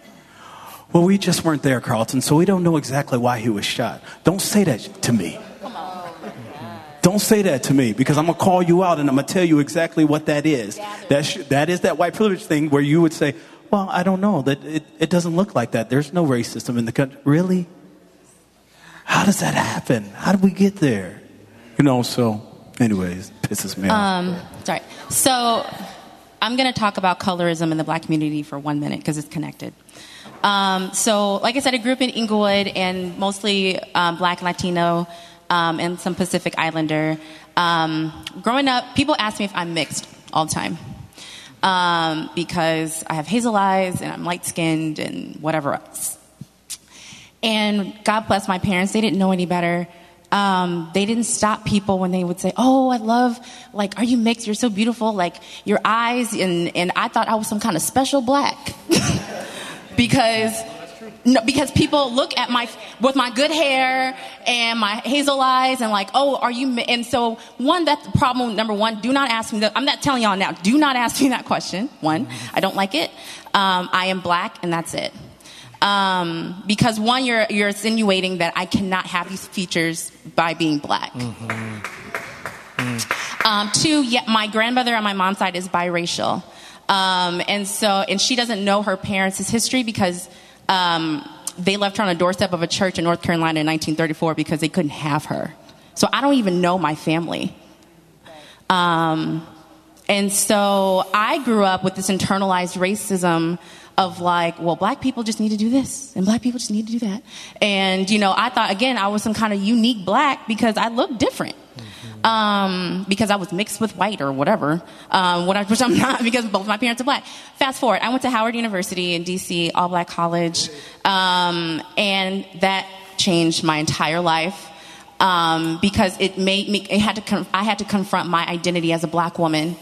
well, we just weren't there, Carlton, so we don't know exactly why he was shot. Don't say that to me. Come on. Don't say that to me, because I'm going to call you out and I'm going to tell you exactly what that is. That sh- that is that white privilege thing where you would say, well, I don't know. That it, it doesn't look like that. There's no racism in the country. Really? How does that happen? How did we get there? You know, so anyways, it pisses me off. Um, sorry. So I'm going to talk about colorism in the black community for one minute because it's connected. Um, so, like I said, I grew up in Inglewood and mostly um, black, Latino, um, and some Pacific Islander. Um, growing up, people ask me if I'm mixed all the time um, because I have hazel eyes and I'm light-skinned and whatever else. And God bless my parents. They didn't know any better. Um, they didn't stop people when they would say, oh, I love, like, are you mixed? You're so beautiful. Like, your eyes. And, and I thought I was some kind of special black. Because no, because people look at my, with my good hair and my hazel eyes and like, oh, are you, and so one, that's the problem. Number one, do not ask me that. I'm not telling y'all now, do not ask me that question. One, I don't like it. Um, I am black and that's it. Um, because one, you're, you're insinuating that I cannot have these features by being black. Mm-hmm. Mm. Um, two, yeah, my grandmother on my mom's side is biracial. Um, and so, and she doesn't know her parents' history because, um, they left her on the doorstep of a church in North Carolina in nineteen thirty-four because they couldn't have her. So I don't even know my family. Um, and so I grew up with this internalized racism of like, well, black people just need to do this and black people just need to do that. And, you know, I thought, again, I was some kind of unique black because I looked different. Um, because I was mixed with white or whatever, um, what I, which I'm not because both my parents are black. Fast forward, I went to Howard University in D C, all black college, um, and that changed my entire life um, because it made me. It had to. Con- I had to confront my identity as a black woman,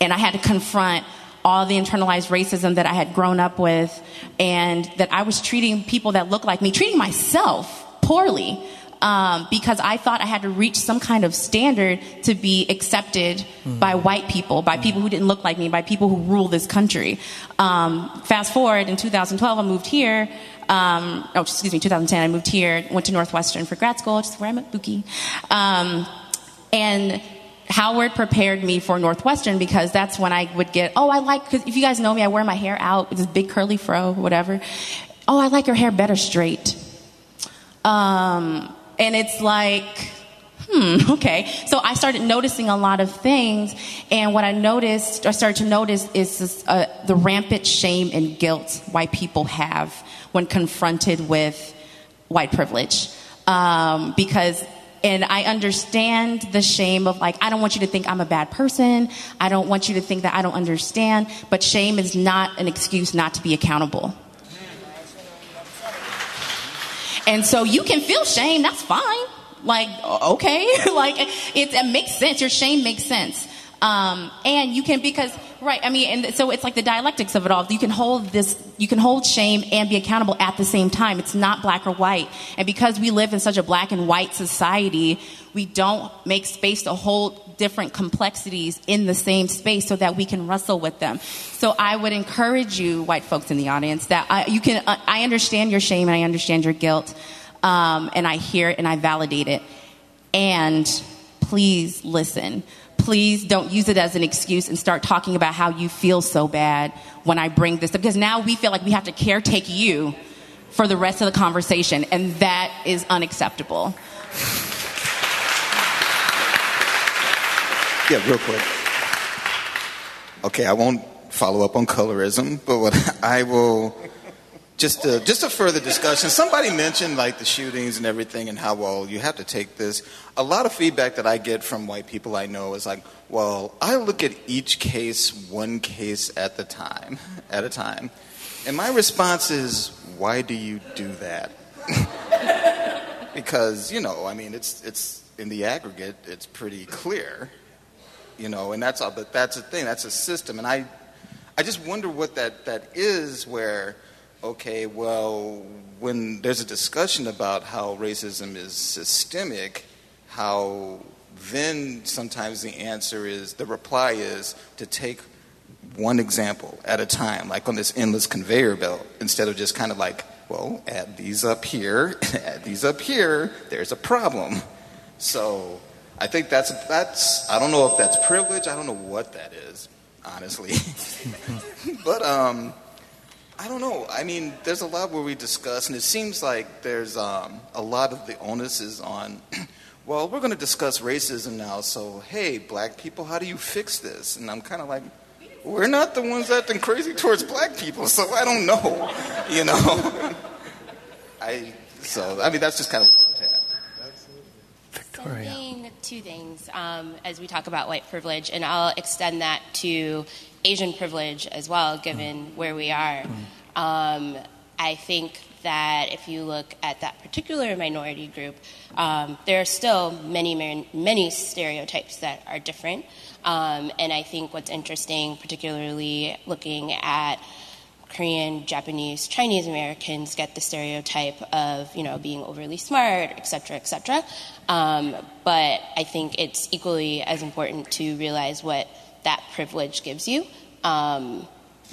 and I had to confront all the internalized racism that I had grown up with, and that I was treating people that looked like me, treating myself poorly. Um, because I thought I had to reach some kind of standard to be accepted mm. by white people, by people who didn't look like me, by people who rule this country. Um, fast forward, in two thousand twelve, I moved here. Um, oh, excuse me, two thousand ten, I moved here, went to Northwestern for grad school, which is where I'm at, Buki. Um, and Howard prepared me for Northwestern because that's when I would get, oh, I like, because if you guys know me, I wear my hair out, with this big curly fro, whatever. Oh, I like your hair better straight. Um, and it's like, hmm, okay. So I started noticing a lot of things. And what I noticed, I started to notice is this, uh, the rampant shame and guilt white people have when confronted with white privilege. Um, because, and I understand the shame of like, I don't want you to think I'm a bad person. I don't want you to think that I don't understand. But shame is not an excuse not to be accountable. And so you can feel shame. That's fine. Like, okay. Like it, it makes sense. Your shame makes sense. Um, and you can, because, right. I mean, and so it's like the dialectics of it all. You can hold this, you can hold shame and be accountable at the same time. It's not black or white. And because we live in such a black and white society, we don't make space to hold different complexities in the same space so that we can wrestle with them. So I would encourage you, white folks in the audience, that I, you can, uh, I understand your shame and I understand your guilt. Um, and I hear it and I validate it. And please listen. Please don't use it as an excuse and start talking about how you feel so bad when I bring this up. Because now we feel like we have to caretake you for the rest of the conversation. And that is unacceptable. Yeah, real quick. Okay, I won't follow up on colorism, but what I will... Just a, just a further discussion. Somebody mentioned like the shootings and everything and how, well, you have to take this. A lot of feedback that I get from white people I know is like, well, I look at each case, one case at the time, at a time. And my response is, why do you do that? Because, you know, I mean, it's, it's in the aggregate, it's pretty clear, you know, and that's all, but that's a thing, that's a system. And I, I just wonder what that, that is where, okay, well, when there's a discussion about how racism is systemic, how then sometimes the answer is, the reply is to take one example at a time, like on this endless conveyor belt, instead of just kind of like, well, add these up here, add these up here, there's a problem. So I think that's, that's I don't know if that's privilege, I don't know what that is, honestly. But, um... I don't know. I mean, there's a lot where we discuss, and it seems like there's um, a lot of the onus is on, well, we're going to discuss racism now, so, hey, black people, how do you fix this? And I'm kind of like, we're not the ones acting crazy towards black people, so I don't know, you know? I So, I mean, that's just kind of what I want to add. Victoria. Something, two things, um, as we talk about white privilege, and I'll extend that to Asian privilege as well, given where we are. Um, I think that if you look at that particular minority group, um, there are still many, many stereotypes that are different. Um, and I think what's interesting, particularly looking at Korean, Japanese, Chinese Americans, get the stereotype of, you know, being overly smart, et cetera, et cetera. Um, but I think it's equally as important to realize what that privilege gives you, um,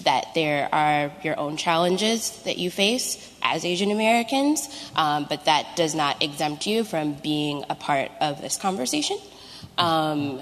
that there are your own challenges that you face as Asian Americans, um, but that does not exempt you from being a part of this conversation. Um,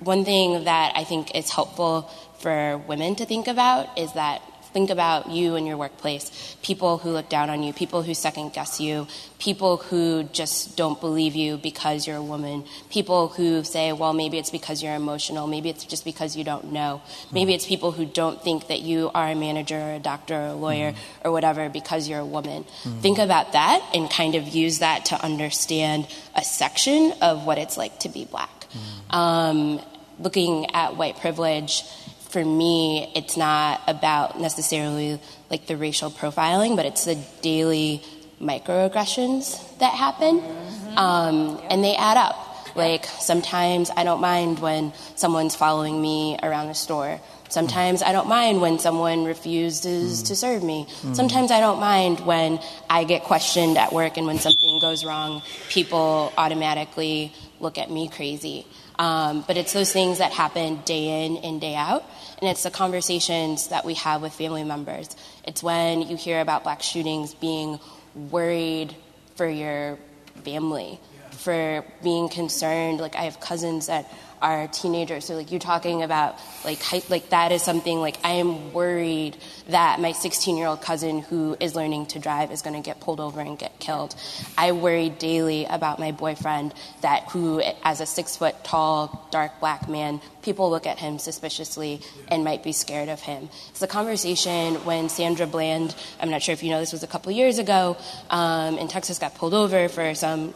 one thing that I think is helpful for women to think about is that think about you and your workplace, people who look down on you, people who second-guess you, people who just don't believe you because you're a woman, people who say, well, maybe it's because you're emotional, maybe it's just because you don't know, maybe it's people who don't think that you are a manager or a doctor or a lawyer mm-hmm. or whatever because you're a woman. Mm-hmm. Think about that and kind of use that to understand a section of what it's like to be black. Mm-hmm. Um, looking at white privilege, for me, it's not about necessarily like the racial profiling, but it's the daily microaggressions that happen, mm-hmm. um, and they add up. Like, sometimes I don't mind when someone's following me around the store. Sometimes I don't mind when someone refuses mm. to serve me. Mm. Sometimes I don't mind when I get questioned at work, and when something goes wrong, people automatically look at me crazy. Um, but it's those things that happen day in and day out, and it's the conversations that we have with family members. It's when you hear about black shootings, being worried for your family, for being concerned. Like, I have cousins that are teenagers. So like you're talking about like like that is something like I am worried that my sixteen-year-old cousin who is learning to drive is going to get pulled over and get killed. I worry daily about my boyfriend that who as a six-foot tall, dark black man, people look at him suspiciously and might be scared of him. It's a conversation when Sandra Bland, I'm not sure if you know, this was a couple years ago, um, in Texas got pulled over for some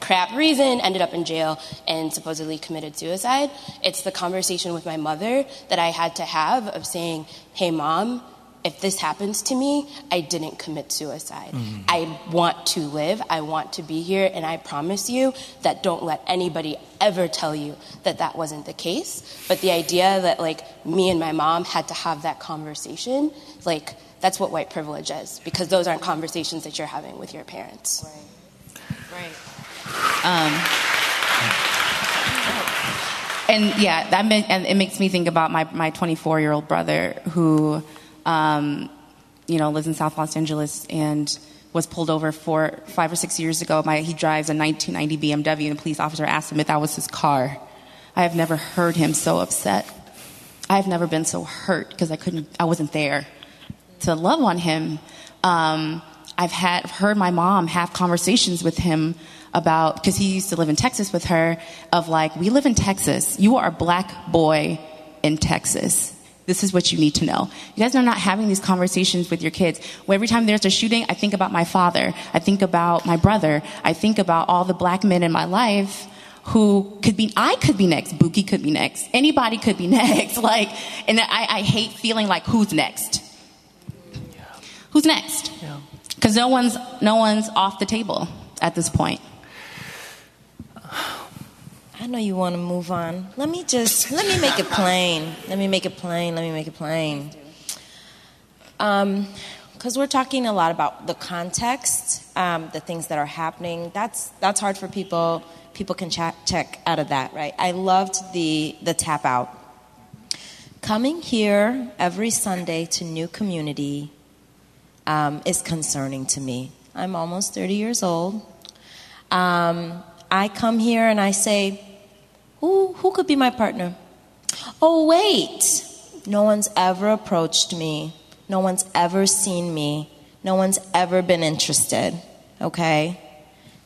crap reason, ended up in jail, and supposedly committed suicide. It's the conversation with my mother that I had to have of saying, hey, Mom, if this happens to me, I didn't commit suicide. Mm-hmm. I want to live. I want to be here. And I promise you that don't let anybody ever tell you that that wasn't the case. But the idea that, like, me and my mom had to have that conversation, like, that's what white privilege is, because those aren't conversations that you're having with your parents. Right. Right. Um, and yeah, that meant, and it makes me think about my my twenty-four-year-old brother who, um, you know, lives in South Los Angeles and was pulled over for five or six years ago. My he drives a nineteen ninety B M W, and the police officer asked him if that was his car. I have never heard him so upset. I have never been so hurt because I couldn't, I wasn't there to love on him. Um, I've had heard my mom have conversations with him about, because he used to live in Texas with her, of like, we live in Texas. You are a black boy in Texas. This is what you need to know. You guys are not having these conversations with your kids. Well, every time there's a shooting, I think about my father. I think about my brother. I think about all the black men in my life who could be, I could be next. Buki could be next. Anybody could be next. Like, and I, I hate feeling like, who's next? Yeah. Who's next? Because yeah. no one's, no one's off the table at this point. I know you want to move on. Let me just, let me make it plain. Let me make it plain. Let me make it plain. Um, because we're talking a lot about the context, um, the things that are happening. That's that's hard for people. People can ch- check out of that, right? I loved the the tap out. Coming here every Sunday to new community um, is concerning to me. I'm almost thirty years old. Um, I come here and I say, who who could be my partner? Oh, wait. No one's ever approached me. No one's ever seen me. No one's ever been interested. Okay?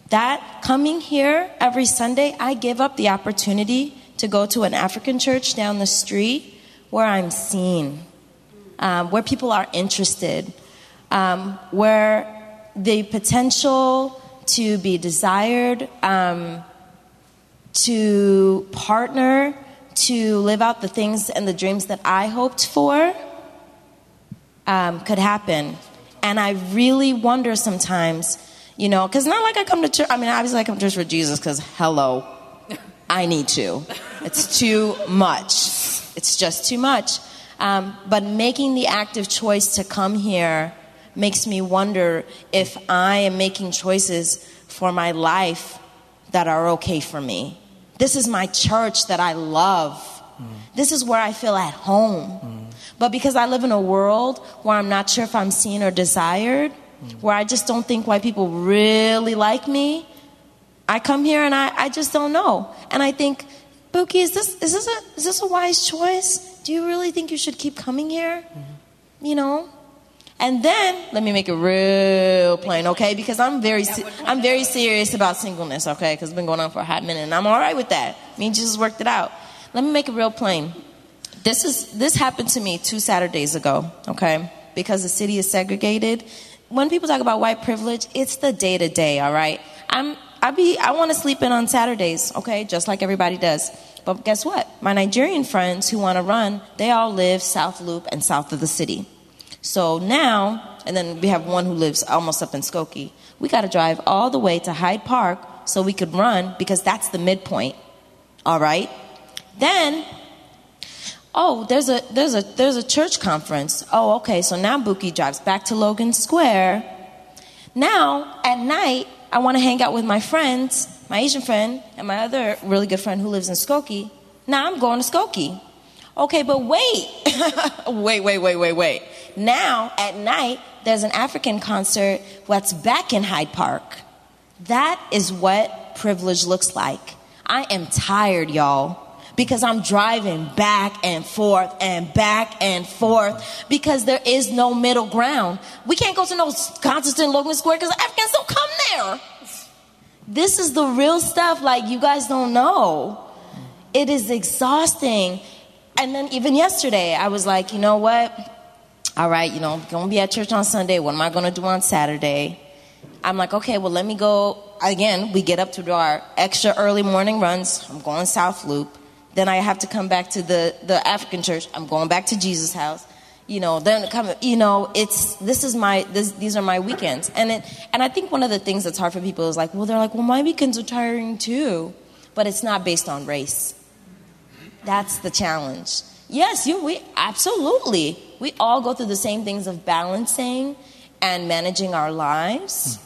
That coming here every Sunday, I give up the opportunity to go to an African church down the street where I'm seen, um, where people are interested, um, where the potential to be desired, um, to partner, to live out the things and the dreams that I hoped for um, could happen. And I really wonder sometimes, you know, because not like I come to church. I mean, obviously I come to church for Jesus because, hello, I need to. It's too much. It's just too much. Um, but making the active choice to come here makes me wonder if I am making choices for my life that are okay for me. This is my church that I love. Mm. This is where I feel at home. Mm. But because I live in a world where I'm not sure if I'm seen or desired, mm. where I just don't think white people really like me, I come here and I, I just don't know. And I think, Buki, is this is this a is this a wise choice? Do you really think you should keep coming here? Mm. You know? And then let me make it real plain, okay? Because I'm very, se- I'm very serious about singleness, okay? Because it's been going on for a hot minute, and I'm all right with that. Me and Jesus worked it out. Let me make it real plain. This is this happened to me two Saturdays ago, okay? Because the city is segregated. When people talk about white privilege, it's the day to day, all right? I'm, I be, I want to sleep in on Saturdays, okay? Just like everybody does. But guess what? My Nigerian friends who want to run, they all live South Loop and south of the city. So now, and then we have one who lives almost up in Skokie. We got to drive all the way to Hyde Park so we could run because that's the midpoint. All right. Then, oh, there's a there's a there's a church conference. Oh, okay. So now Buki drives back to Logan Square. Now at night, I want to hang out with my friends, my Asian friend, and my other really good friend who lives in Skokie. Now I'm going to Skokie. Okay, but wait, wait, wait, wait, wait, wait. Now, at night, there's an African concert that's back in Hyde Park. That is what privilege looks like. I am tired, y'all. because I'm driving back and forth and back and forth because there is no middle ground. We can't go to no concerts in Logan Square because Africans don't come there. This is the real stuff, like, you guys don't know. It is exhausting. And then even yesterday, I was like, you know what? All right, you know, I'm going to be at church on Sunday. What am I going to do on Saturday? I'm like, okay, well, let me go. Again, we get up to do our extra early morning runs. I'm going South Loop. Then I have to come back to the, the African church. I'm going back to Jesus' house. You know, then come, you know, it's, this is my, this, these are my weekends. And it, and I think one of the things that's hard for people is like, well, they're like, well, my weekends are tiring too. But it's not based on race. That's the challenge. Yes, you, we, absolutely. We all go through the same things of balancing and managing our lives.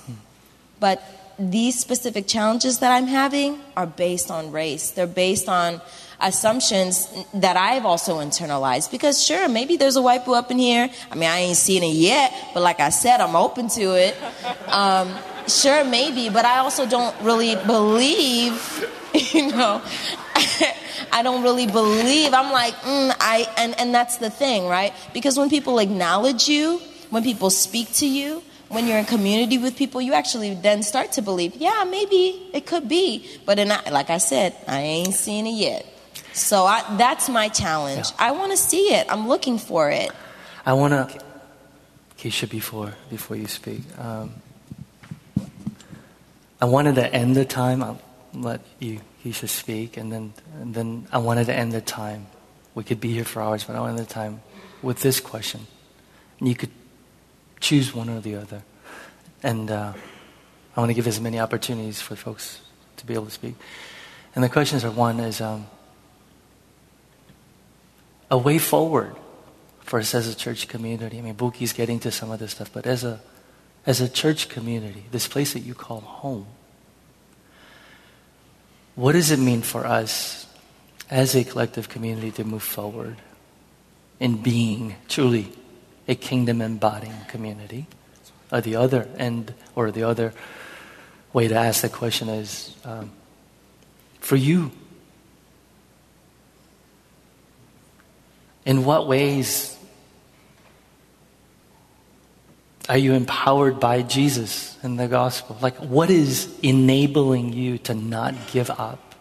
But these specific challenges that I'm having are based on race. They're based on assumptions that I've also internalized, because sure, maybe there's a white boo up in here. I mean, I ain't seen it yet, but like I said, I'm open to it. Um, sure, maybe, but I also don't really believe, you know, I don't really believe. I'm like, mm, I, and, and that's the thing, right? Because when people acknowledge you, when people speak to you, when you're in community with people, you actually then start to believe, yeah, maybe it could be. But in, like I said, I ain't seen it yet. So I, that's my challenge. Yeah. I want to see it. I'm looking for it. I want to, Keisha, before before you speak, um, I wanted to end the time. I'll let you, Keisha, speak. And then, and then I wanted to end the time. We could be here for hours, but I wanted to end the time with this question. And you could choose one or the other. And uh, I want to give as many opportunities for folks to be able to speak. And the questions are, one is um, a way forward for us as a church community. I mean, Buki's getting to some of this stuff, but as a, as a church community, this place that you call home, what does it mean for us as a collective community to move forward in being truly a kingdom-embodying community, or the other end, or the other way to ask the question is, um, for you, in what ways are you empowered by Jesus and the gospel? Like, what is enabling you to not give up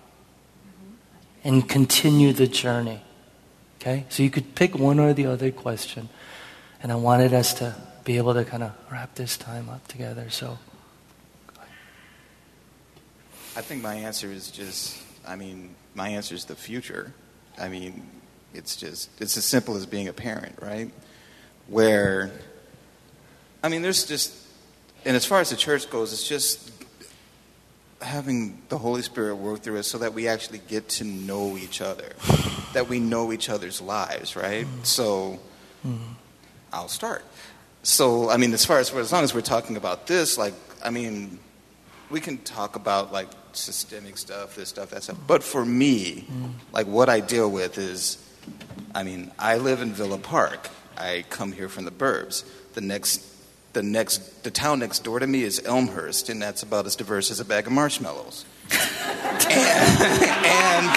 and continue the journey? Okay, so you could pick one or the other question. And I wanted us to be able to kind of wrap this time up together. So, I think my answer is just, I mean, my answer is the future. I mean, it's just, it's as simple as being a parent, right? Where, I mean, there's just, and as far as the church goes, it's just having the Holy Spirit work through us so that we actually get to know each other, that we know each other's lives, right? Mm-hmm. So, mm-hmm. I'll start. So, I mean, as far as, as long as we're talking about this, like, I mean, we can talk about, like, systemic stuff, this stuff, that stuff. But for me, mm. like, what I deal with is, I mean, I live in Villa Park. I come here from the burbs. The next, the next, the town next door to me is Elmhurst, and that's about as diverse as a bag of marshmallows. and, and,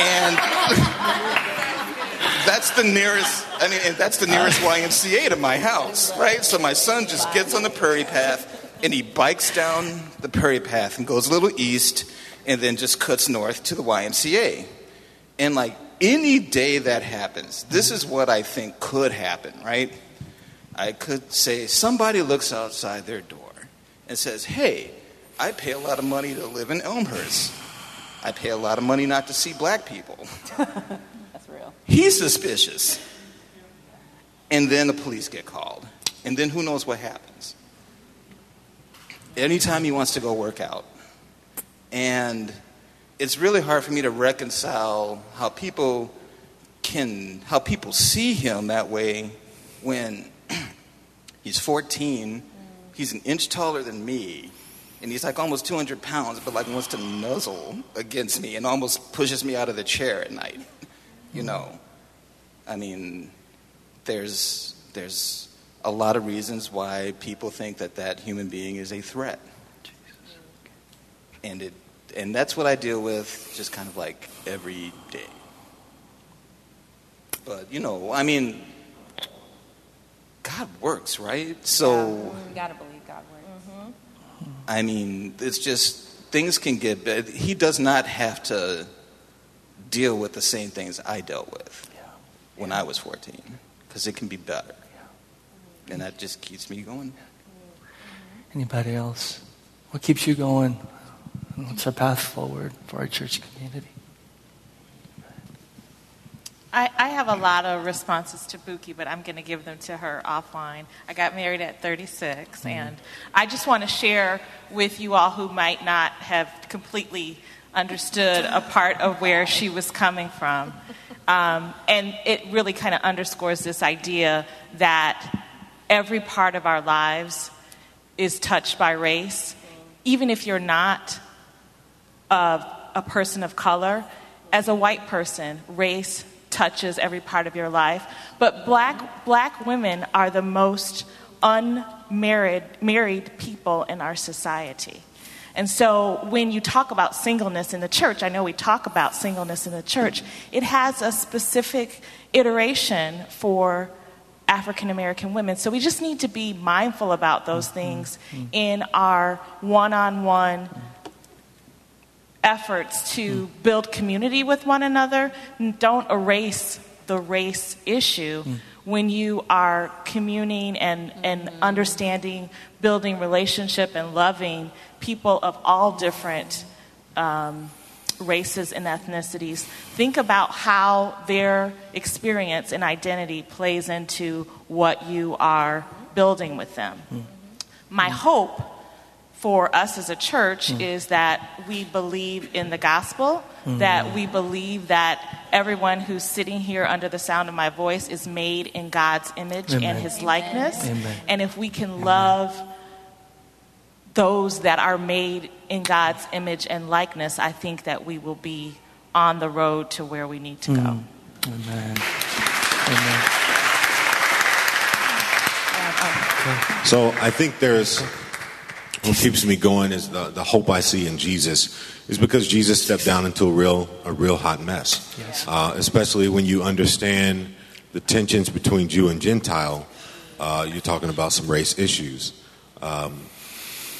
and that's the nearest, I mean, and that's the nearest Y M C A to my house, right? So my son just gets on the prairie path, and he bikes down the prairie path and goes a little east, and then just cuts north to the Y M C A. And, like, any day that happens, this is what I think could happen, right? I could say somebody looks outside their door and says, hey, I pay a lot of money to live in Elmhurst. I pay a lot of money not to see black people. He's suspicious. And then the police get called. And then who knows what happens. Anytime he wants to go work out. And it's really hard for me to reconcile how people can, how people see him that way when he's fourteen, he's an inch taller than me, and he's like almost two hundred pounds, but like wants to nuzzle against me and almost pushes me out of the chair at night. You know, I mean, there's there's a lot of reasons why people think that that human being is a threat. And it And that's what I deal with just kind of like every day. But, you know, I mean, God works, right? So you got to believe God works. Mm-hmm. I mean, it's just things can get bad. He does not have to deal with the same things I dealt with yeah. when yeah. I was fourteen, because it can be better. Yeah. And that just keeps me going. Anybody else? What keeps you going? And what's our path forward for our church community? I, I have a lot of responses to Buki, but I'm going to give them to her offline. I got married at thirty-six, mm-hmm. and I just want to share with you all who might not have completely understood a part of where she was coming from. Um, and it really kind of underscores this idea that every part of our lives is touched by race. Even if you're not a, a person of color, as a white person, race touches every part of your life. But black black women are the most unmarried married people in our society. And so when you talk about singleness in the church, I know we talk about singleness in the church, it has a specific iteration for African-American women. So we just need to be mindful about those things mm-hmm. in our one-on-one mm-hmm. efforts to mm-hmm. build community with one another. Don't erase the race issue mm-hmm. when you are communing and, mm-hmm. and understanding, building relationship and loving people of all different um, races and ethnicities. Think about how their experience and identity plays into what you are building with them. Mm. My mm. hope for us as a church mm. is that we believe in the gospel, mm. that we believe that everyone who's sitting here under the sound of my voice is made in God's image Amen. And his likeness. Amen. And if we can Amen. Love those that are made in God's image and likeness, I think that we will be on the road to where we need to go. Mm. Amen. Amen. So I think there's, what keeps me going is the, the hope I see in Jesus is because Jesus stepped down into a real, a real hot mess. Yes. Uh, especially when you understand the tensions between Jew and Gentile, uh, you're talking about some race issues. Um,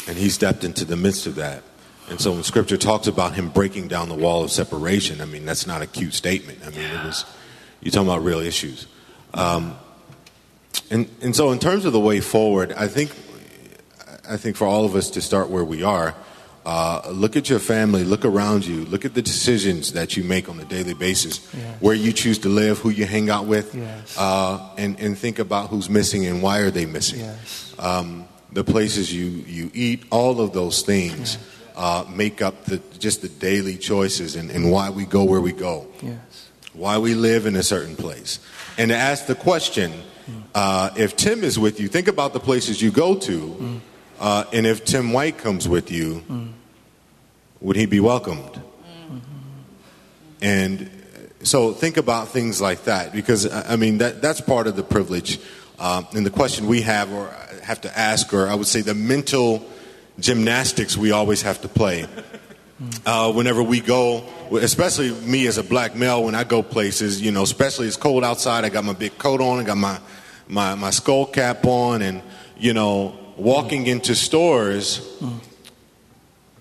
And he stepped into the midst of that. And so when Scripture talks about him breaking down the wall of separation, I mean, that's not a cute statement. I mean, it was, you're talking about real issues. Um, and and so in terms of the way forward, I think I think for all of us to start where we are, uh, look at your family, look around you, look at the decisions that you make on a daily basis, yes. where you choose to live, who you hang out with, yes. uh, and, and think about who's missing and why are they missing. Yes. Um The places you, you eat, all of those things yeah. uh, make up the, just the daily choices and, and why we go where we go, yes. why we live in a certain place. And to ask the question, uh, if Tim is with you, think about the places you go to, mm. uh, and if Tim White comes with you, mm. would he be welcomed? Mm-hmm. And so think about things like that, because, I mean, that that's part of the privilege. Um, and the question we have or have to ask, or I would say the mental gymnastics we always have to play uh, whenever we go, especially me as a black male, when I go places, you know, especially it's cold outside, I got my big coat on, I got my, my, my skull cap on, and, you know, walking into stores,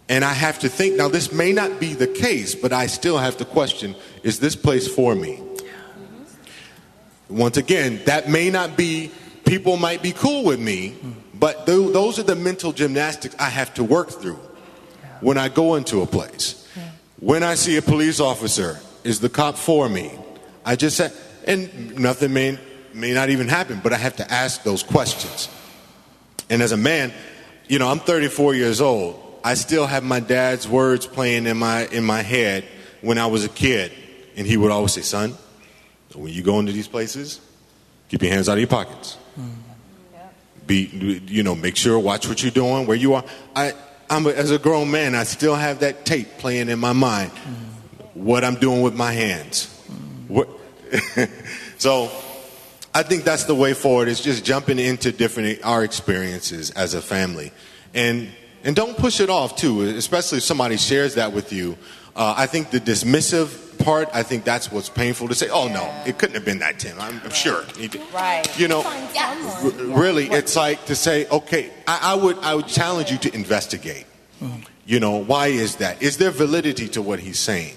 and I have to think, now this may not be the case, but I still have to question, is this place for me? Once again, that may not be, people might be cool with me, but th- those are the mental gymnastics I have to work through when I go into a place. When I see a police officer, is the cop for me? I just said, and nothing may, may not even happen, but I have to ask those questions. And as a man, you know, I'm thirty-four years old. I still have my dad's words playing in my, in my head when I was a kid. And he would always say, son, when you go into these places, keep your hands out of your pockets. Mm. Yep. Be, you know, make sure, watch what you're doing, where you are. I, I'm a, as a grown man, I still have that tape playing in my mind. Mm. What I'm doing with my hands. Mm. What? So, I think that's the way forward. Is just jumping into different our experiences as a family, and And don't push it off, too, especially if somebody shares that with you. Uh, I think the dismissive part, I think that's what's painful to say. Oh, yeah. no, it couldn't have been that, Tim. I'm, I'm right. sure. Right. You know, yeah. really, it's like to say, okay, I, I would I would challenge you to investigate. Mm. You know, why is that? Is there validity to what he's saying?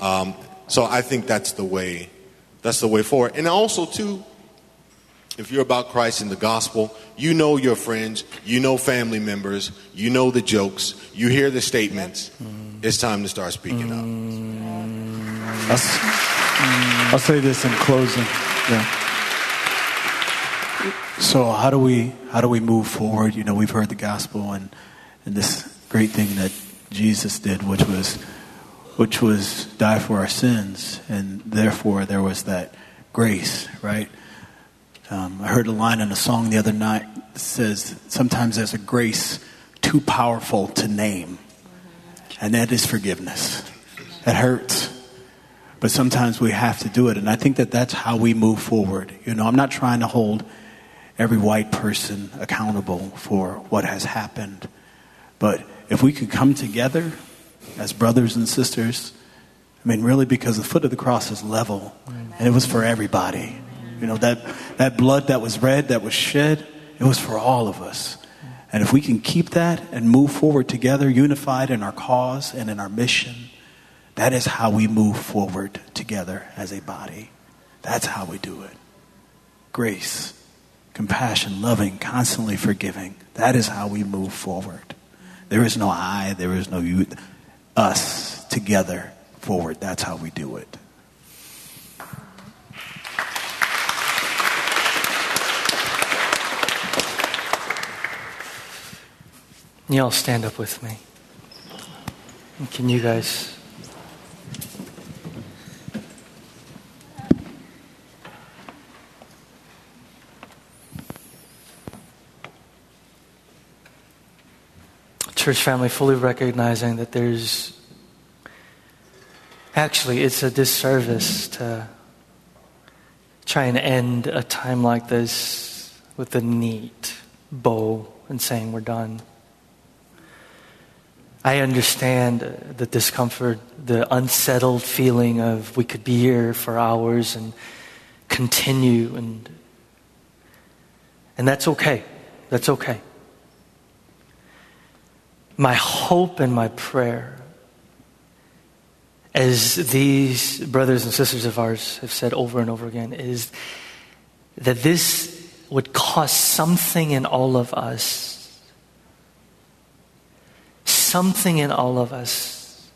Um, so I think that's the way, that's the way forward. And also, too, if you're about Christ and the gospel, you know your friends, you know family members, you know the jokes, you hear the statements. Mm. It's time to start speaking mm. up. I'll, I'll say this in closing. Yeah. So how do we how do we move forward? You know, we've heard the gospel and and this great thing that Jesus did, which was which was die for our sins, and therefore there was that grace, right? Um, I heard a line in a song the other night that says, sometimes there's a grace too powerful to name, and that is forgiveness. It hurts, but sometimes we have to do it, and I think that that's how we move forward. You know, I'm not trying to hold every white person accountable for what has happened, but if we could come together as brothers and sisters, I mean, really, because the foot of the cross is level, and it was for everybody. You know, that, that blood that was red, that was shed, it was for all of us. And if we can keep that and move forward together, unified in our cause and in our mission, that is how we move forward together as a body. That's how we do it. Grace, compassion, loving, constantly forgiving. That is how we move forward. There is no I, there is no you. Us together forward. That's how we do it. Y'all stand up with me. And can you guys? Church family, fully recognizing that there's actually, it's a disservice to try and end a time like this with a neat bow and saying we're done. I understand the discomfort, the unsettled feeling of we could be here for hours and continue, and and that's okay. That's okay. My hope and my prayer, as these brothers and sisters of ours have said over and over again, is that this would cause something in all of us Something in all of us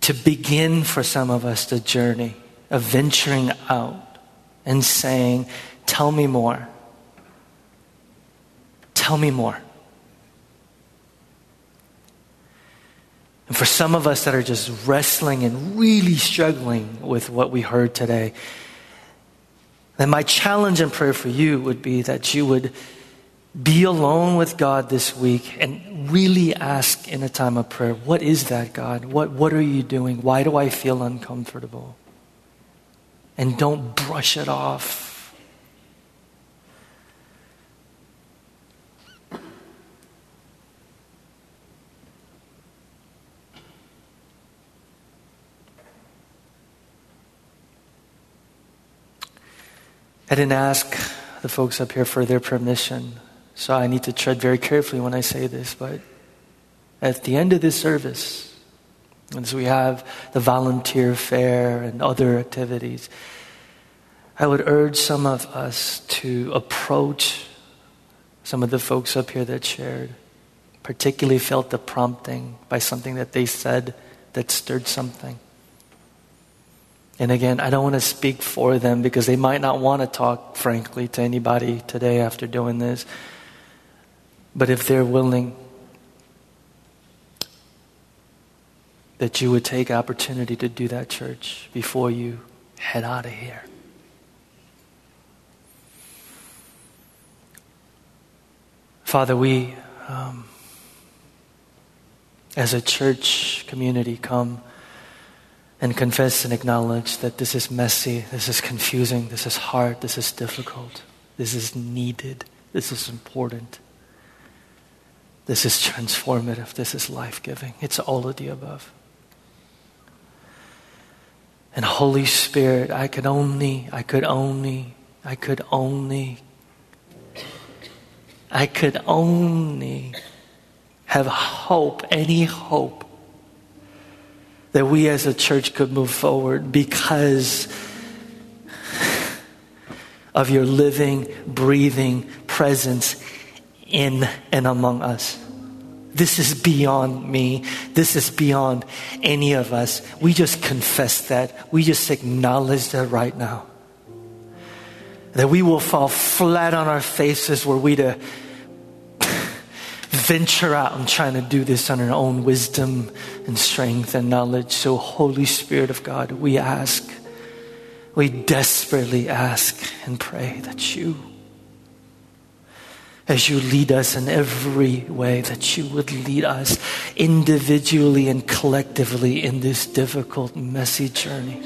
to begin, for some of us, the journey of venturing out and saying, tell me more. Tell me more. And for some of us that are just wrestling and really struggling with what we heard today, then my challenge and prayer for you would be that you would be alone with God this week and really ask in a time of prayer, what is that, God? What what are you doing? Why do I feel uncomfortable? And don't brush it off. I didn't ask the folks up here for their permission, so I need to tread very carefully when I say this, but at the end of this service, as we have the volunteer fair and other activities, I would urge some of us to approach some of the folks up here that shared, particularly felt the prompting by something that they said that stirred something. And again, I don't want to speak for them because they might not want to talk, frankly, to anybody today after doing this. But if they're willing, that you would take opportunity to do that, church, before you head out of here. Father, we, um, as a church community, come and confess and acknowledge that this is messy, this is confusing, this is hard, this is difficult, this is needed, this is important. This is transformative. This is life-giving. It's all of the above. And Holy Spirit, I could only, I could only, I could only, I could only have hope, any hope, that we as a church could move forward because of your living, breathing presence in and among us. This is beyond me. This is beyond any of us. We just confess that. We just acknowledge that right now. That we will fall flat on our faces were we to venture out and trying to do this on our own wisdom and strength and knowledge. So Holy Spirit of God, we ask, we desperately ask and pray that you, as you lead us in every way, that you would lead us individually and collectively in this difficult, messy journey.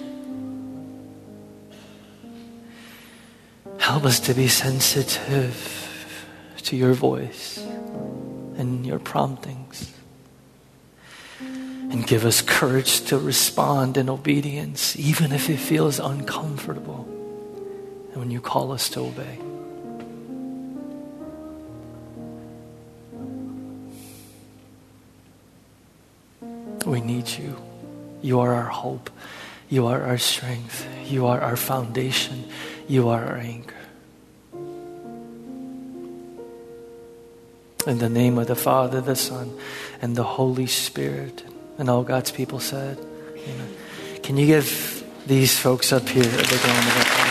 Help us to be sensitive to your voice and your promptings. And give us courage to respond in obedience, even if it feels uncomfortable, and when you call us to obey. We need you. You are our hope. You are our strength. You are our foundation. You are our anchor. In the name of the Father, the Son, and the Holy Spirit. And all God's people said, amen. Can you give these folks up here a big round of applause?